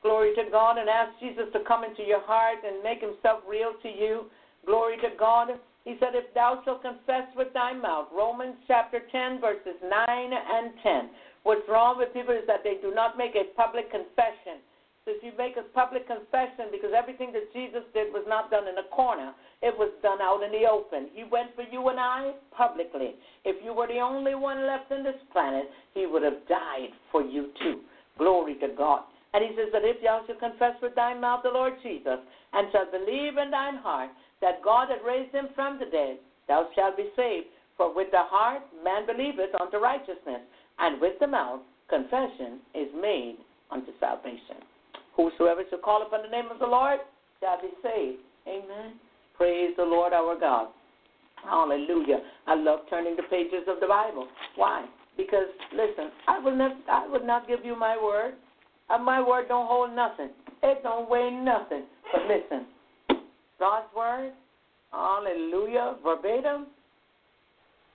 glory to God, and ask Jesus to come into your heart and make himself real to you. Glory to God. He said, if thou shalt confess with thy mouth, Romans chapter 10, verses 9 and 10. What's wrong with people is that they do not make a public confession. So if you make a public confession, because everything that Jesus did was not done in a corner, it was done out in the open. He went for you and I publicly. If you were the only one left on this planet, he would have died for you too. Glory to God. And he says that if thou shalt confess with thy mouth the Lord Jesus, and shalt believe in thine heart that God had raised him from the dead, thou shalt be saved. For with the heart man believeth unto righteousness, and with the mouth confession is made unto salvation. Whosoever shall call upon the name of the Lord shall be saved. Amen. Praise the Lord our God. Hallelujah. I love turning the pages of the Bible. Why? Because, listen, I would not give you my word. My word don't hold nothing. It don't weigh nothing. But listen, God's word, hallelujah, verbatim,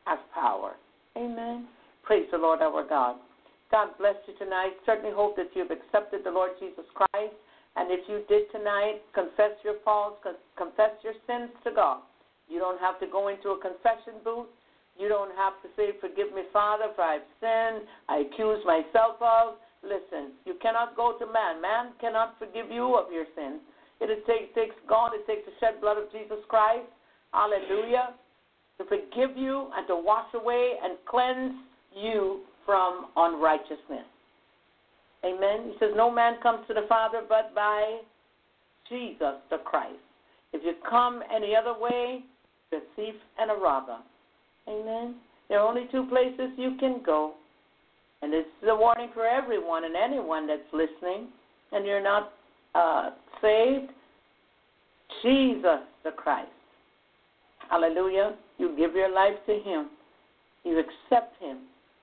has power. Amen. Praise the Lord our God. God bless you tonight. Certainly hope that you've accepted the Lord Jesus Christ. And if you did tonight, confess your faults, confess your sins to God. You don't have to go into a confession booth. You don't have to say, forgive me, Father, for I've sinned, I accuse myself of. Listen, you cannot go to man. Man cannot forgive you of your sins. It takes God, it takes the shed blood of Jesus Christ, hallelujah, to forgive you and to wash away and cleanse you from unrighteousness. Amen. He says, no man comes to the Father but by Jesus the Christ. If you come any other way, the thief and a robber. Amen. There are only two places you can go. And this is a warning for everyone and anyone that's listening, and you're not saved, Jesus the Christ. Hallelujah. You give your life to him. You accept him.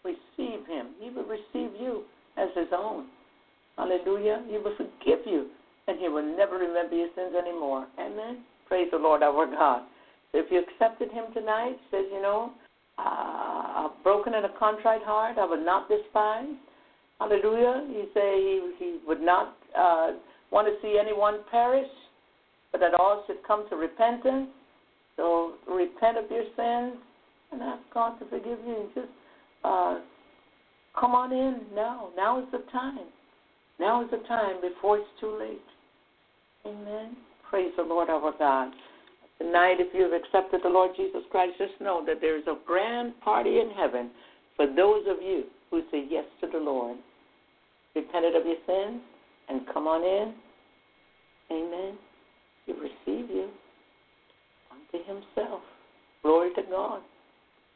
Receive him. He will receive you as his own. Hallelujah. He will forgive you, and he will never remember your sins anymore. Amen. Praise the Lord our God. So if you accepted him tonight, says, you know, I've broken and a contrite heart, I would not despise. Hallelujah. He say he would not want to see anyone perish, but that all should come to repentance. So repent of your sins and ask God to forgive you. And just come on in now. Now is the time. Now is the time before it's too late. Amen. Praise the Lord our God. Tonight, if you have accepted the Lord Jesus Christ, just know that there is a grand party in heaven for those of you who say yes to the Lord. Repented of your sins and come on in. Amen. He will receive you unto himself. Glory to God.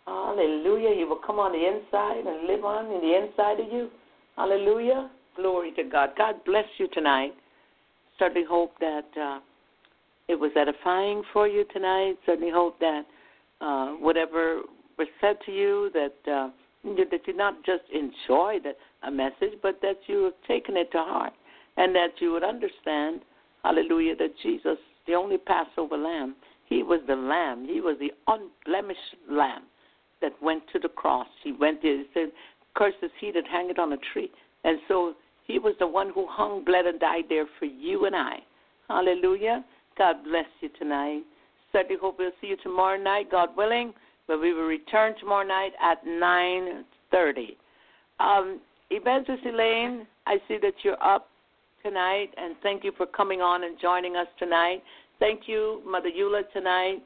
Hallelujah. He will come on the inside and live on in the inside of you. Hallelujah. Glory to God. God bless you tonight. Certainly hope that it was edifying for you tonight. Certainly hope that whatever was said to you, that you not just enjoyed a message, but that you have taken it to heart and that you would understand, hallelujah, that Jesus, the only Passover lamb, he was the lamb. He was the unblemished lamb that went to the cross. He went there. He said, cursed is he that hangeth on a tree. And so he was the one who hung, bled, and died there for you and I. Hallelujah. God bless you tonight. Certainly hope we'll see you tomorrow night, God willing. But we will return tomorrow night at 9:30. Evangelist Elaine, I see that you're up tonight, and thank you for coming on and joining us tonight. Thank you, Mother Eula, tonight.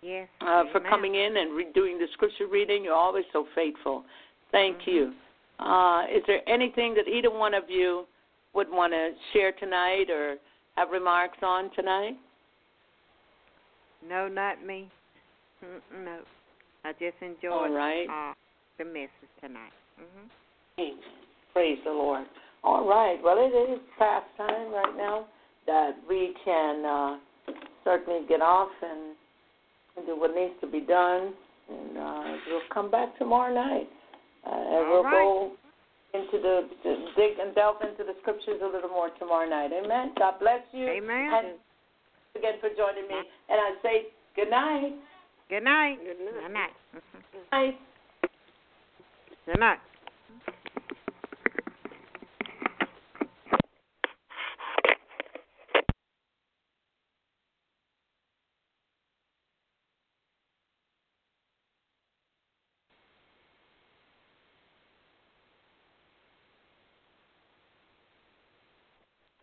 Yes, for coming in and doing the scripture reading. You're always so faithful. Thank you. Is there anything that either one of you would want to share tonight or have remarks on tonight? No, not me. No. I just enjoyed the message tonight. Amen. Praise the Lord. All right. Well, it is past time right now that we can certainly get off and do what needs to be done. And we'll come back tomorrow night. And we'll go into dig and delve into the scriptures a little more tomorrow night. Amen. God bless you. Amen. And thanks again for joining me. And I say good night. Good night. Good night. Good night. Good night. Good night.